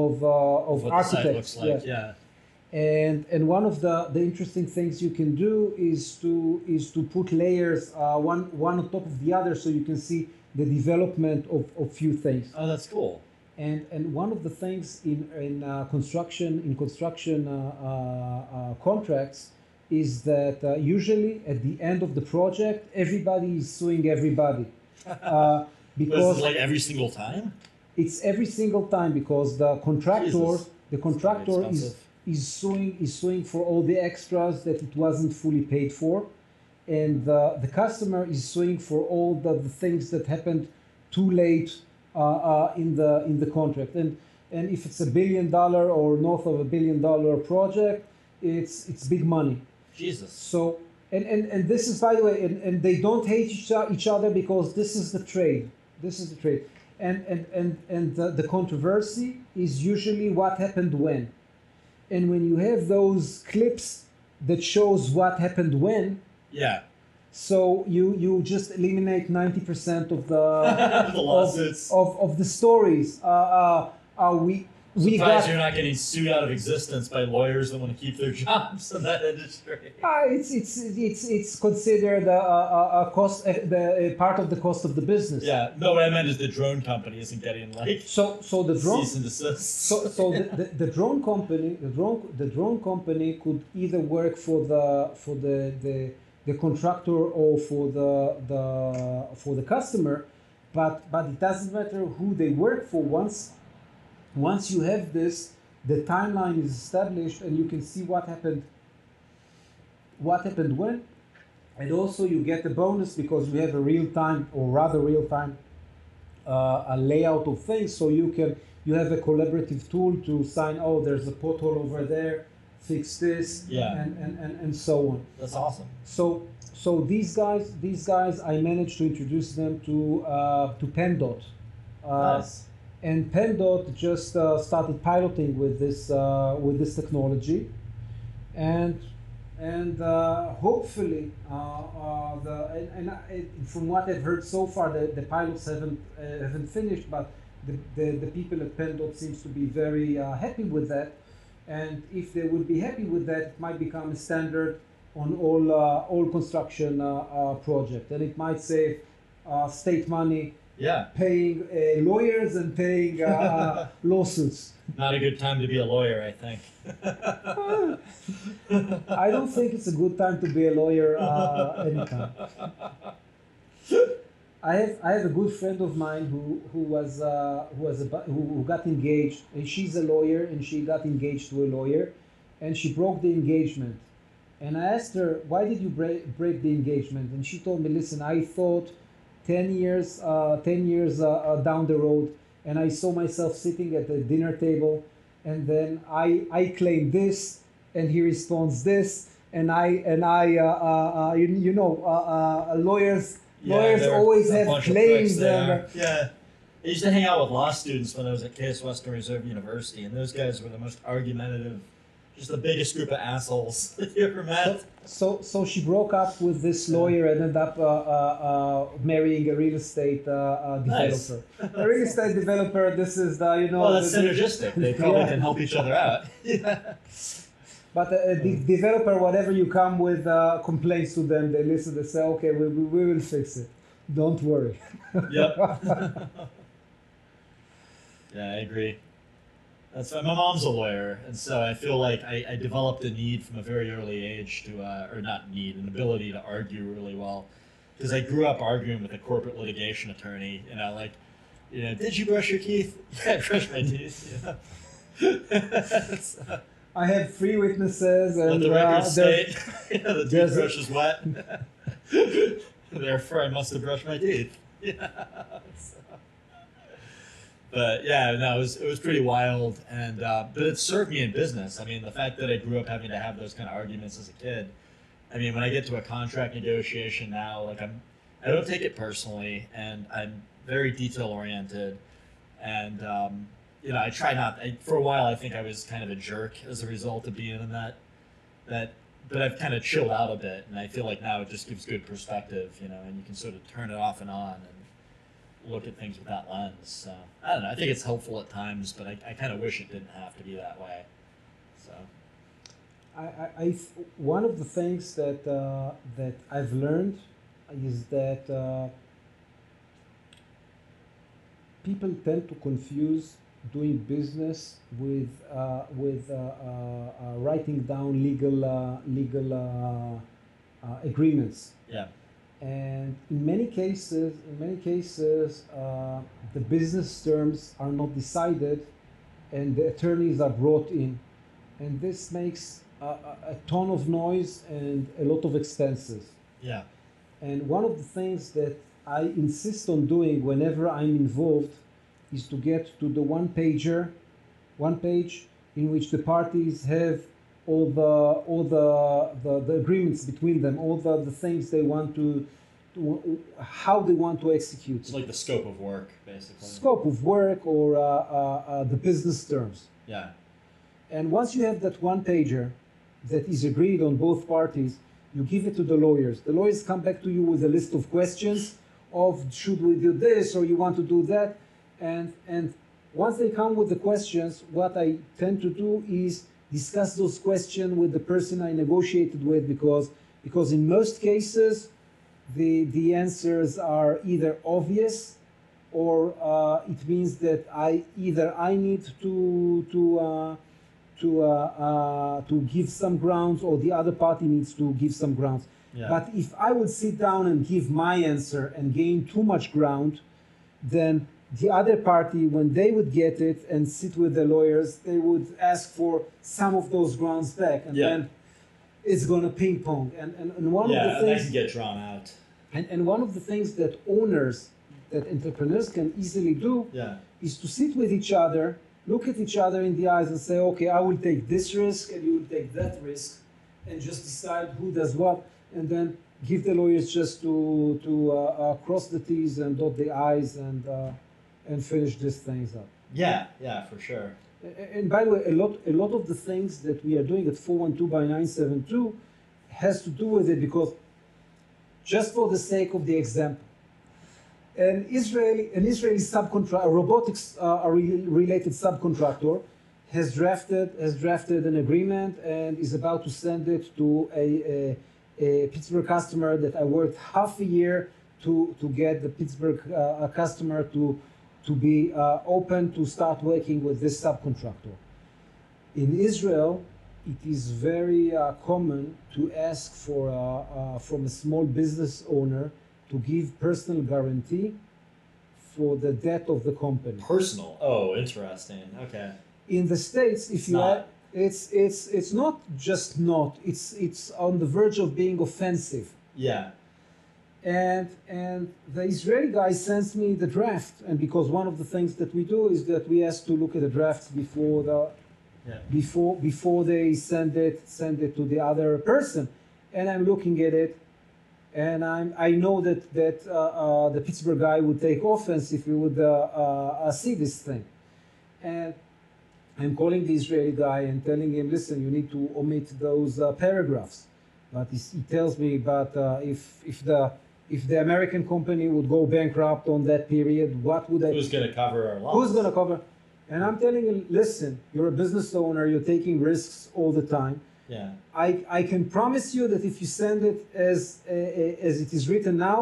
of architects. What the site looks like, yeah. And one of the interesting things you can do is to put layers one on top of the other, so you can see the development of few things. Oh, that's cool. And one of the things in construction contracts is that usually at the end of the project, everybody is suing everybody. Because it's like every single time? It's every single time, because the contractor is suing for all the extras that it wasn't fully paid for, and the customer is suing for all the things that happened too late in the contract. And if it's $1 billion or north of $1 billion project, it's big money. Jesus. So and this is, by the way, and they don't hate each other, because this is the trade. And the controversy is usually what happened when. And when you have those clips that shows what happened when, yeah. So you just eliminate 90% of the the lawsuits of the stories. We got, you're not getting sued out of existence by lawyers that want to keep their jobs in that industry. It's considered a cost, a part of the cost of the business. Yeah. No, what I meant is the drone company isn't getting like so the drone cease and desist. So the drone company could either work for the contractor or for the customer, but it doesn't matter who they work for. Once you have this, the timeline is established, and you can see what happened when, and also you get a bonus because you have a layout of things. So you have a collaborative tool to sign. Oh, there's a pothole over there. Fix this. Yeah. And so on. That's awesome. So these guys, I managed to introduce them to PennDOT. Nice. And PennDOT just started piloting with this technology, and hopefully from what I've heard so far, the pilots haven't finished, but the people at PennDOT seems to be very happy with that, and if they would be happy with that, it might become a standard on all construction project, and it might save state money. Yeah, paying lawyers and paying lawsuits. Not a good time to be a lawyer, I think. I don't think it's a good time to be a lawyer anytime. I have a good friend of mine who got engaged, and she's a lawyer, and she got engaged to a lawyer, and she broke the engagement. And I asked her, why did you break the engagement? And she told me, listen, I thought 10 years down the road, and I saw myself sitting at the dinner table, and then I claim this, and he responds this, and lawyers always have claims. Yeah, I used to hang out with law students when I was at Case Western Reserve University, and those guys were the most argumentative, just the biggest group of assholes that you ever met. So she broke up with this lawyer and ended up marrying a real estate developer. Nice. A real estate developer, this is that's synergistic. They probably can help each other out. Yeah. But the developer, whatever you come with complaints to them, they listen, they say, okay, we will fix it. Don't worry. Yep. Yeah, I agree. That's why my mom's a lawyer, and so I feel like I developed a need from a very early age an ability to argue really well, because I grew up arguing with a corporate litigation attorney, and I did you brush your teeth? Yeah, I brushed my teeth. Yeah. I have three witnesses, and the record state, the toothbrush is wet. Therefore, I must have brushed my teeth. Yeah. But yeah, no, it was pretty wild, and but it served me in business. I mean, the fact that I grew up having to have those kind of arguments as a kid. I mean, when I get to a contract negotiation now, like I don't take it personally, and I'm very detail oriented, and I try not. For a while, I think I was kind of a jerk as a result of being in that. But I've kind of chilled out a bit, and I feel like now it just gives good perspective, and you can sort of turn it off and on and look at things with that lens. So I don't know, I think it's helpful at times, but I kind of wish it didn't have to be that way. So I one of the things that that I've learned is that people tend to confuse doing business with writing down legal agreements. Yeah. And in many cases, the business terms are not decided, and the attorneys are brought in, and this makes a ton of noise and a lot of expenses. Yeah. And one of the things that I insist on doing whenever I'm involved is to get to the one page in which the parties have all the agreements between them, all the things they want to how they want to execute. It's like the scope of work, basically. Scope of work or the business terms. Yeah. And once you have that one pager that is agreed on both parties, you give it to the lawyers. The lawyers come back to you with a list of questions of should we do this or you want to do that. And once they come with the questions, what I tend to do is discuss those questions with the person I negotiated with because in most cases, the answers are either obvious or it means that I need to give some grounds or the other party needs to give some grounds. Yeah. But if I would sit down and give my answer and gain too much ground, then the other party, when they would get it and sit with the lawyers, they would ask for some of those grounds back, and then it's going to ping pong. And one of the things that can get drawn out. And one of the things that entrepreneurs can easily do is to sit with each other, look at each other in the eyes, and say, "Okay, I will take this risk, and you will take that risk," and just decide who does what, and then give the lawyers just to cross the T's and dot the I's and finish these things up. Yeah, for sure. And by the way, a lot of the things that we are doing at 412x972 has to do with it because, just for the sake of the example, an Israeli subcontract, a robotics related subcontractor, has drafted an agreement and is about to send it to a Pittsburgh customer that I worked half a year to get the Pittsburgh customer to be open to start working with this subcontractor. In Israel, it is very common to ask for from a small business owner to give personal guarantee for the debt of the company. Personal? Oh, interesting. Okay. In the States, if you add, it's not just not. It's on the verge of being offensive. Yeah. And the Israeli guy sends me the draft, and because one of the things that we do is that we ask to look at the drafts before they send it to the other person, and I'm looking at it, and I know that the Pittsburgh guy would take offense if he would see this thing, and I'm calling the Israeli guy and telling him, "Listen, you need to omit those paragraphs," but he tells me, "But if the American company would go bankrupt on that period, what would I... Who's going to cover our loss? Who's going to cover?" And I'm telling him, "Listen, you're a business owner. You're taking risks all the time. Yeah. I can promise you that if you send it as it is written now,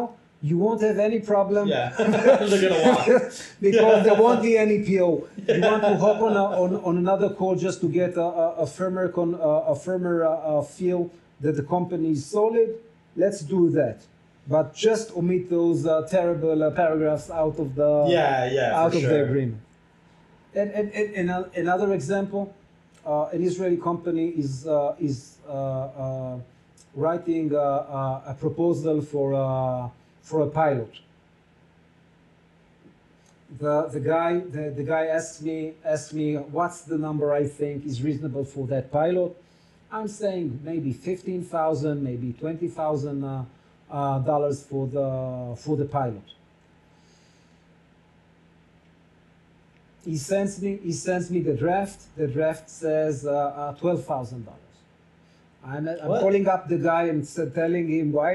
you won't have any problem." Yeah. They're going to walk. Because there won't be any PO. Yeah. You want to hop on another call just to get a firmer feel that the company is solid. Let's do that. But just omit those terrible paragraphs out of the the agreement. And another example, an Israeli company is writing a proposal for a pilot. The guy asked me what's the number I think is reasonable for that pilot. I'm saying maybe $15,000, maybe $20,000 dollars for the pilot. He sends me the draft. The draft says $12,000. I'm calling up the guy and telling him, "Why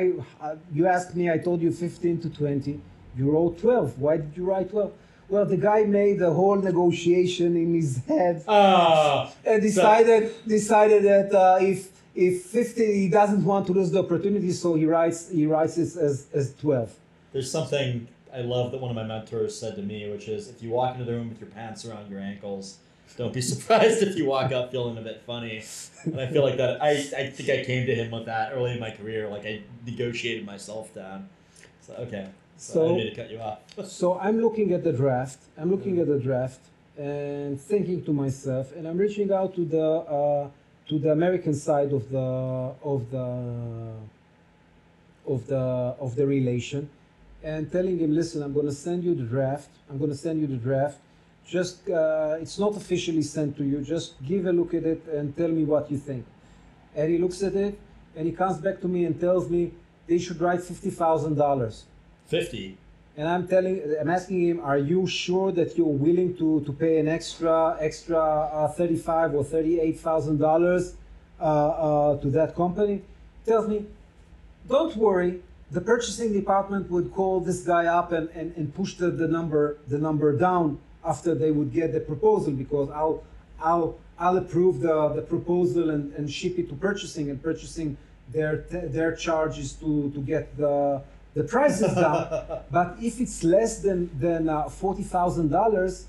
you asked me? I told you 15 to 20. You wrote 12. Why did you write 12?" Well, the guy made the whole negotiation in his head and decided that if If 50, he doesn't want to lose the opportunity, so he writes it as 12. There's something I love that one of my mentors said to me, which is, if you walk into the room with your pants around your ankles, don't be surprised if you walk up feeling a bit funny. And I feel like that, I think I came to him with that early in my career. Like, I negotiated myself down. So, okay. So I need to cut you off. So I'm looking at the draft. And thinking to myself, and I'm reaching out to the American side of the relation, and telling him, listen, I'm going to send you the draft. Just it's not officially sent to you. Just give a look at it and tell me what you think. And he looks at it, and he comes back to me and tells me they should write $50,000. 50. And I'm asking him, are you sure that you're willing to pay an extra $35,000 or $38,000 to that company? He tells me, don't worry. The purchasing department would call this guy up and push the number down after they would get the proposal, because I'll approve the proposal and ship it to purchasing, and purchasing their charges to get the price is down. But if it's less than $40,000,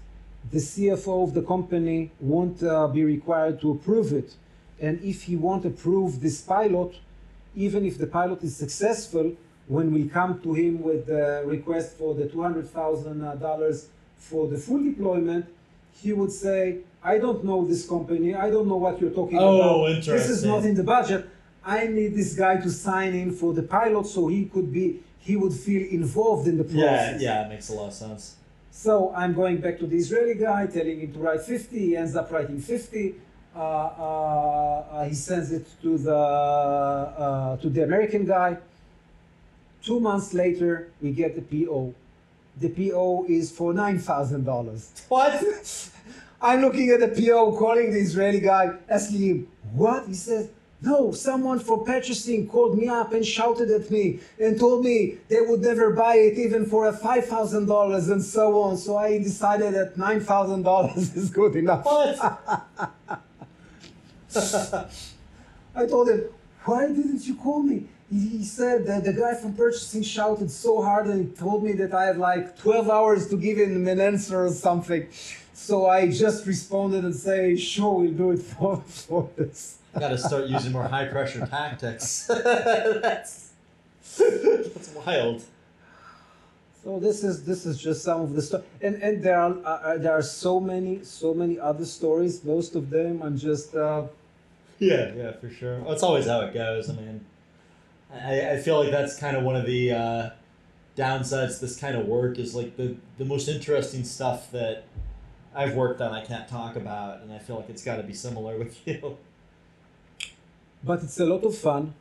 the CFO of the company won't be required to approve it. And if he won't approve this pilot, even if the pilot is successful, when we come to him with the request for the $200,000 for the full deployment, he would say, I don't know this company. I don't know what you're talking about. Oh, interesting. This is not in the budget. I need this guy to sign in for the pilot so he would feel involved in the process. Yeah, it makes a lot of sense. So I'm going back to the Israeli guy, telling him to write 50. He ends up writing 50. He sends it to the American guy. 2 months later, we get the PO. The PO is for $9,000. What? I'm looking at the PO, calling the Israeli guy, asking him, what? He says, no, someone from purchasing called me up and shouted at me and told me they would never buy it even for a $5,000 and so on. So I decided that $9,000 is good enough. What? I told him, why didn't you call me? He said that the guy from purchasing shouted so hard and he told me that I had like 12 hours to give him an answer or something. So I just responded and say, sure, we'll do it for this. Got to start using more high pressure tactics. That's wild. So this is just some of the stuff, and there are so many other stories. Most of them I'm just. Yeah, for sure. Well, it's always how it goes. I mean, I feel like that's kind of one of the downsides. This kind of work is like the most interesting stuff that I've worked on. I can't talk about, and I feel like it's got to be similar with you. But it's a lot of fun.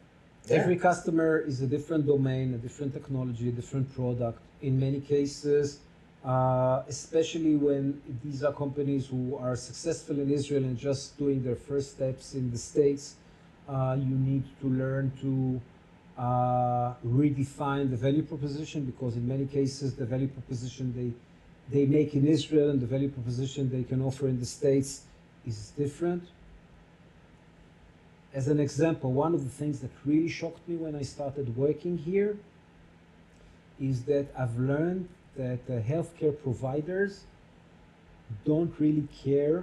Yeah. Every customer is a different domain, a different technology, a different product. In many cases, especially when these are companies who are successful in Israel and just doing their first steps in the States, you need to learn to redefine the value proposition, because in many cases, the value proposition they make in Israel and the value proposition they can offer in the States is different. As an example, one of the things that really shocked me when I started working here is that I've learned that healthcare providers don't really care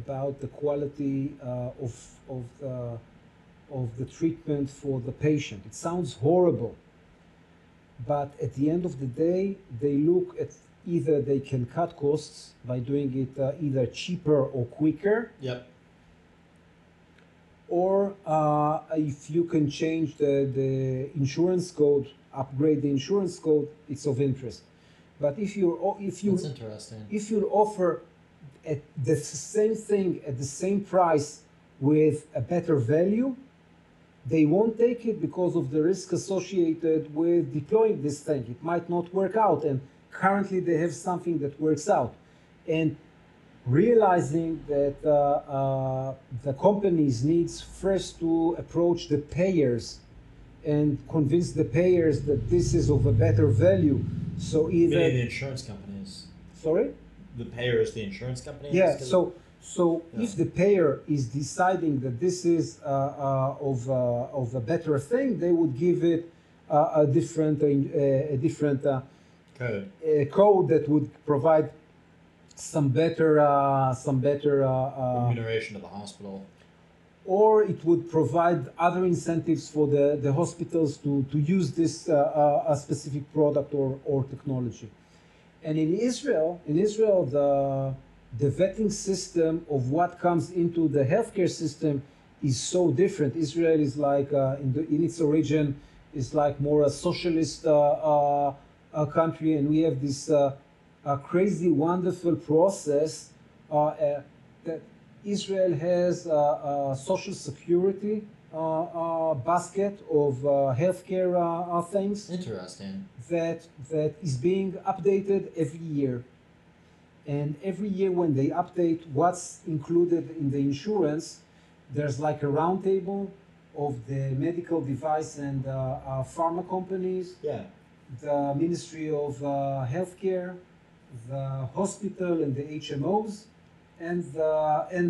about the quality of the treatment for the patient. It sounds horrible, but at the end of the day, they look at either they can cut costs by doing it either cheaper or quicker. Yep. Or if you can change the insurance code, upgrade the insurance code, it's of interest. But if you offer at the same thing at the same price with a better value, they won't take it because of the risk associated with deploying this thing. It might not work out, and currently they have something that works out. And realizing that the companies needs first to approach the payers and convince the payers that this is of a better value. So either the insurance companies. Sorry? The payers, the insurance companies? Yeah, so So if the payer is deciding that this is of a better thing, they would give it a different code that would provide some better remuneration to the hospital, or it would provide other incentives for the hospitals to use this a specific product or technology. And in Israel, the vetting system of what comes into the healthcare system is so different. Israel is like, in its origin, is like more a socialist country, and we have this crazy, wonderful process that Israel has a social security basket of healthcare things. Interesting. That is being updated every year. And every year when they update what's included in the insurance, there's like a roundtable of the medical device and pharma companies, the Ministry of Healthcare, the hospital and the HMOs, and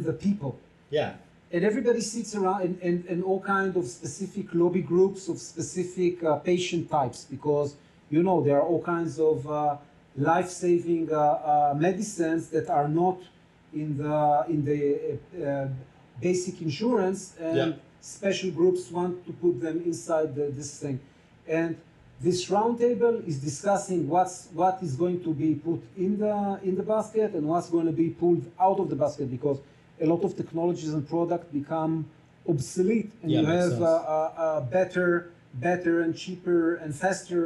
the people. Yeah. And everybody sits around and all kind of specific lobby groups of specific patient types, because, there are all kinds of life-saving medicines that are not in the basic insurance, and special groups want to put them inside this thing. And this roundtable is discussing what is going to be put in the basket and what's going to be pulled out of the basket, because a lot of technologies and products become obsolete, and you have better and cheaper and faster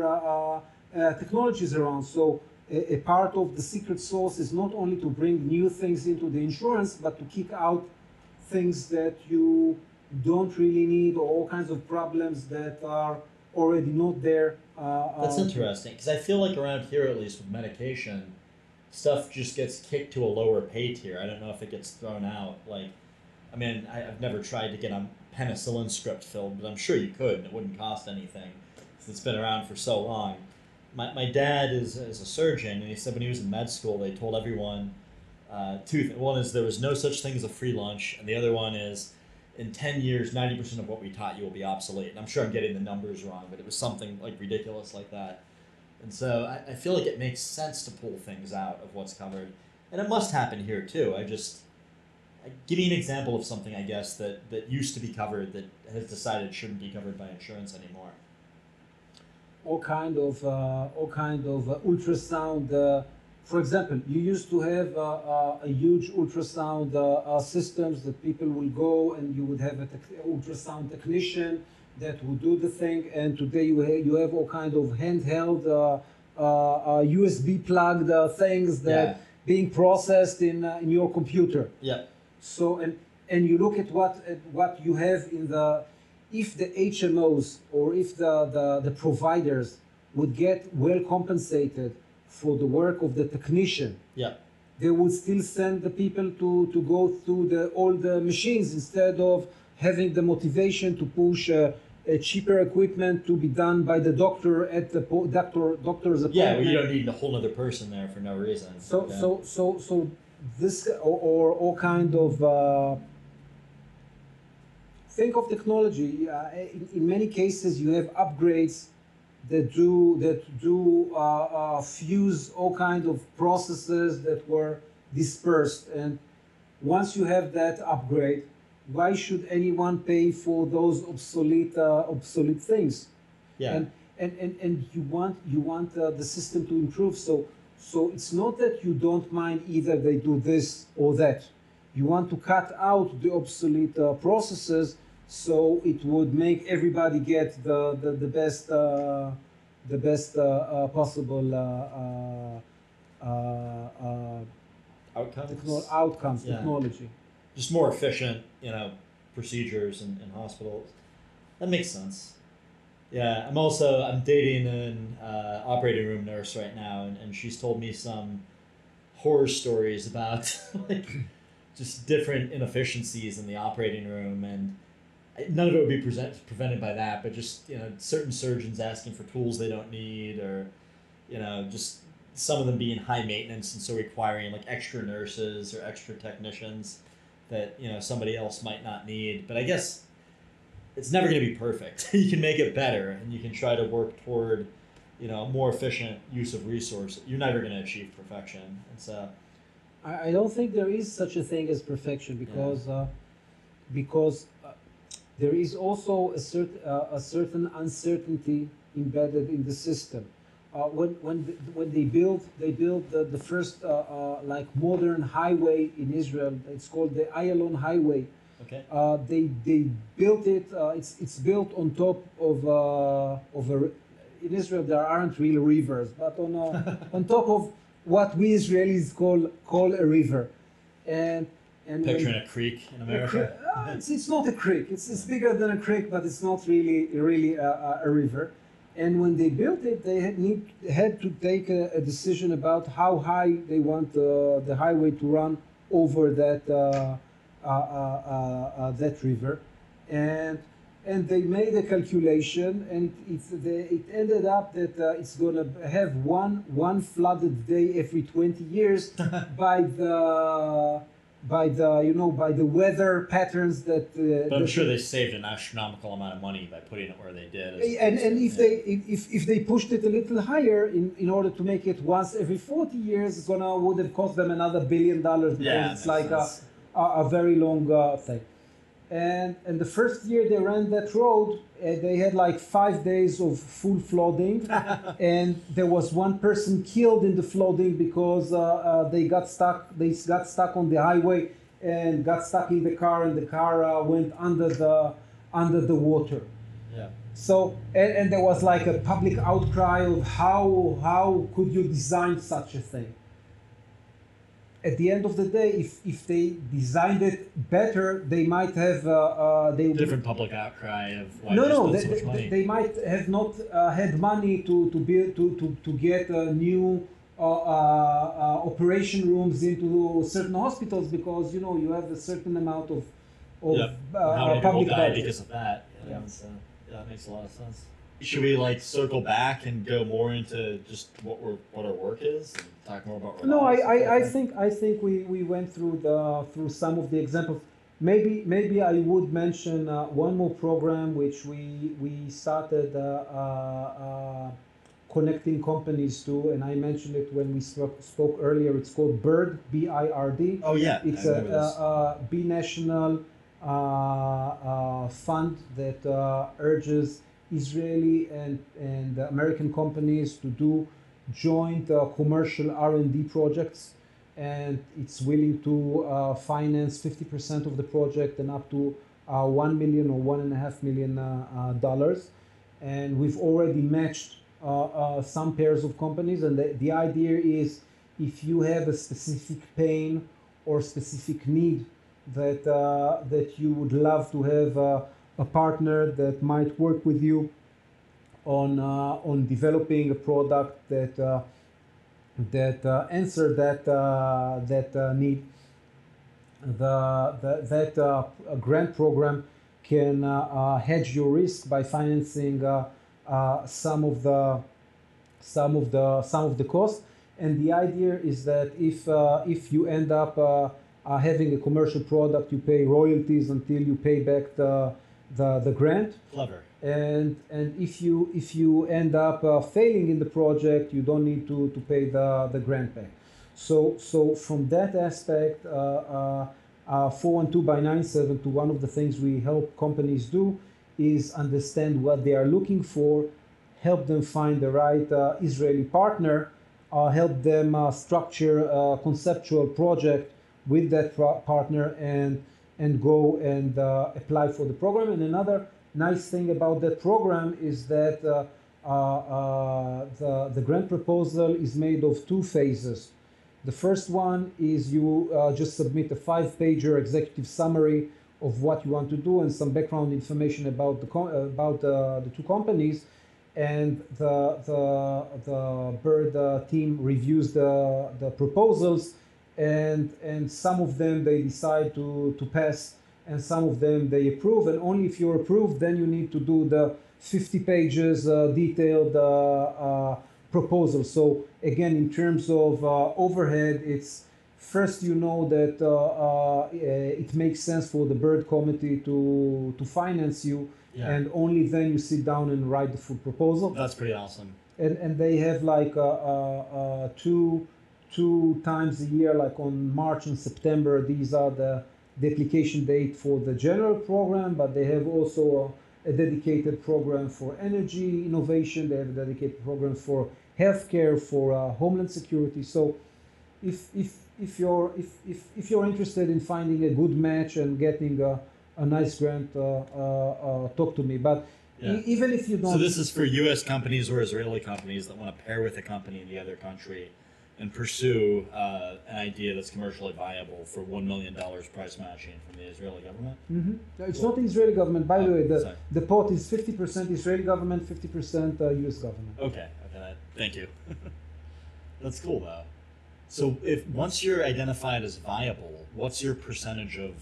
technologies around. So a part of the secret sauce is not only to bring new things into the insurance, but to kick out things that you don't really need, or all kinds of problems that are already not there. That's interesting, because I feel like around here, at least with medication, stuff just gets kicked to a lower pay tier. I don't know if it gets thrown out. Like, I mean, I've never tried to get a penicillin script filled, but I'm sure you could, and it wouldn't cost anything, because it's been around for so long. My dad is a surgeon, and he said when he was in med school, they told everyone two things. One is there was no such thing as a free lunch, and the other one is in 10 years, 90% of what we taught you will be obsolete. And I'm sure I'm getting the numbers wrong, but it was something like ridiculous like that. And so I feel like it makes sense to pull things out of what's covered. And it must happen here, too. Give me an example of something, I guess, that used to be covered that has decided shouldn't be covered by insurance anymore. All kind of ultrasound. For example, you used to have a huge ultrasound systems that people will go, and you would have ultrasound technician that would do the thing. And today you have all kind of handheld USB plugged things that being processed in your computer. Yeah. So and you look at what you have in the. If the HMOs or if the providers would get well compensated for the work of the technician, they would still send the people to go through all the machines, instead of having the motivation to push a cheaper equipment to be done by the doctor at the doctor's appointment. Yeah, you don't need a whole other person there for no reason. So this or all kind of. Think of technology. In many cases, you have upgrades that do fuse all kind of processes that were dispersed. And once you have that upgrade, why should anyone pay for those obsolete things? Yeah. And you want the system to improve. So it's not that you don't mind either they do this or that. You want to cut out the obsolete processes. So it would make everybody get the best possible outcomes. Technology. Just more efficient, procedures in hospitals. That makes sense. Yeah, I'm dating an operating room nurse right now, and she's told me some horror stories about just different inefficiencies in the operating room, and none of it would be prevented by that, but just, certain surgeons asking for tools they don't need, or, just some of them being high maintenance and so requiring like extra nurses or extra technicians that, you know, somebody else might not need. But I guess it's never going to be perfect. You can make it better and you can try to work toward, you know, more efficient use of resources. You're never going to achieve perfection. And so I don't think there is such a thing as perfection because there is also a certain uncertainty embedded in the system. When they build the first like modern highway in Israel. It's called the Ayalon Highway. Okay. They built it. It's built on top of a. In Israel there aren't real rivers, but on top of what we Israelis call a river, and picturing a creek in America. It's not a creek. It's bigger than a creek, but it's not really a river. And when they built it, they had to take a decision about how high they want the highway to run over that river, and they made a calculation, and it ended up that it's gonna have one flooded day every 20 years by the weather patterns that. But I'm sure they saved an astronomical amount of money by putting it where they did. If they pushed it a little higher in order to make it once every 40 years, it's would have cost them another $1 billion because it's like a very long thing. And the first year they ran that road, they had like 5 days of full flooding, and there was one person killed in the flooding because they got stuck. They got stuck on the highway and got stuck in the car, and the car went under the water. Yeah. So and there was like a public outcry of how could you design such a thing? At the end of the day, if they designed it better, they might have different public outcry of why they spent so much money. They might have not had money to build to get new operation rooms into certain hospitals because you know you have a certain amount of public die because of that. You know? Yeah. So, that makes a lot of sense. Should we like circle back and go more into just what our work is and talk more about? I think we went through some of the examples. Maybe I would mention one more program which we started connecting companies to, and I mentioned it when we spoke earlier. It's called BIRD, BIRD. Oh yeah, it's a binational fund that urges Israeli and American companies to do joint commercial R&D projects, and it's willing to finance 50% of the project and up to $1 million or $1.5 million dollars. And we've already matched some pairs of companies, and the idea is if you have a specific pain or specific need that you would love to have a partner that might work with you on developing a product that answer that need. That grant program can hedge your risk by financing some of the cost. And the idea is that if you end up having a commercial product, you pay royalties until you pay back the grant. Clever. And if you end up failing in the project, you don't need to pay the grant back. So from that aspect, 412x972, one of the things we help companies do is understand what they are looking for, help them find the right Israeli partner, help them structure a conceptual project with that partner and go and apply for the program. And another nice thing about that program is that the grant proposal is made of two phases. The first one is you just submit a 5-pager executive summary of what you want to do and some background information about the two companies, and the BIRD team reviews the proposals. And some of them they decide to pass, and some of them they approve. And only if you're approved, then you need to do the 50 pages detailed proposal. So again, in terms of overhead, it's first, you know, that it makes sense for the BIRD committee to finance you, yeah, and only then you sit down and write the full proposal. That's pretty awesome. And they have like two times a year, like on March and September, these are the application date for the general program, but they have also a dedicated program for energy innovation. They have a dedicated program for healthcare, for homeland security. So if you're interested in finding a good match and getting a nice grant, talk to me. But yeah, even if you don't. So this is for U.S. companies or Israeli companies that want to pair with a company in the other country and pursue an idea that's commercially viable for $1 million price matching from the Israeli government? Mm-hmm. It's not the Israeli government. By the way, the pot is 50% Israeli government, 50% U.S. government. Okay. Thank you. That's cool, though. So if once you're identified as viable, what's your percentage of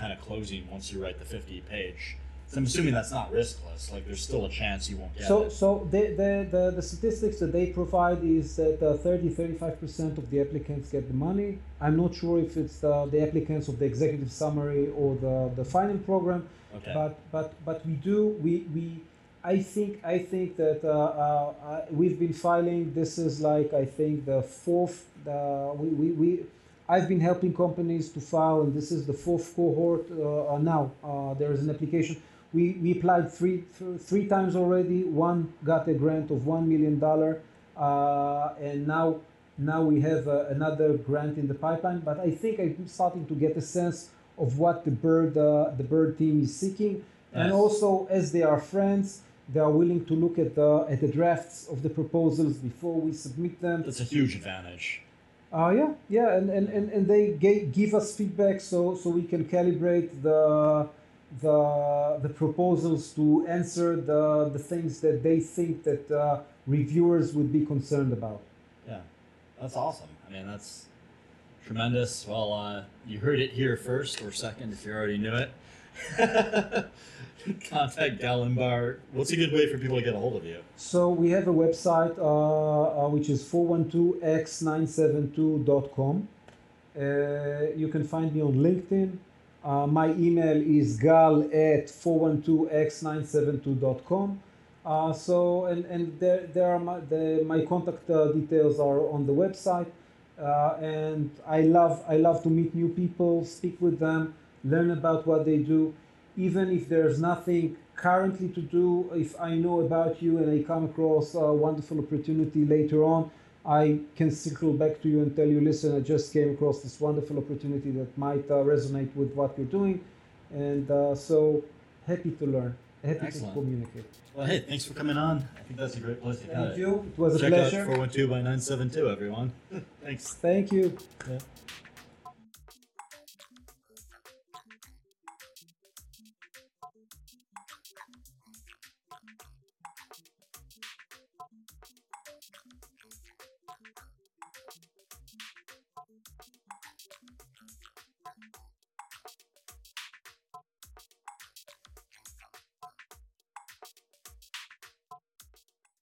kind of closing once you write the 50-page? So I'm assuming that's not riskless. Like there's still a chance you won't get it. So the statistics that they provide is that 35% of the applicants get the money. I'm not sure if it's the applicants of the executive summary or the finance program. Okay. But we I think that we've been filing. This is like I think the fourth. I've been helping companies to file, and this is the fourth cohort now. There is an application. We applied three times already. One got a grant of $1 million, and now we have another grant in the pipeline. But I think I'm starting to get a sense of what the BIRD team is seeking, yes, and also as they are friends, they are willing to look at the drafts of the proposals before we submit them. That's a huge advantage. And they give us feedback so we can calibrate the proposals to answer the things that they think that reviewers would be concerned about. Yeah, that's awesome. I mean, that's tremendous. Well, you heard it here first or second if you already knew it. Contact Gal Inbar. What's a good way for people to get a hold of you? So we have a website which is 412x972.com. You can find me on LinkedIn. My email is gal@412x972.com. There are my contact details are on the website. And I love to meet new people, speak with them, learn about what they do. Even if there's nothing currently to do, if I know about you and I come across a wonderful opportunity later on, I can circle back to you and tell you, listen, I just came across this wonderful opportunity that might resonate with what you're doing. And so happy to learn, happy Excellent. To communicate. Well, hey, thanks for coming on. I think that's a great place to Thank you. It was a pleasure. Check out 412x972, everyone. Thanks. Thank you. Yeah.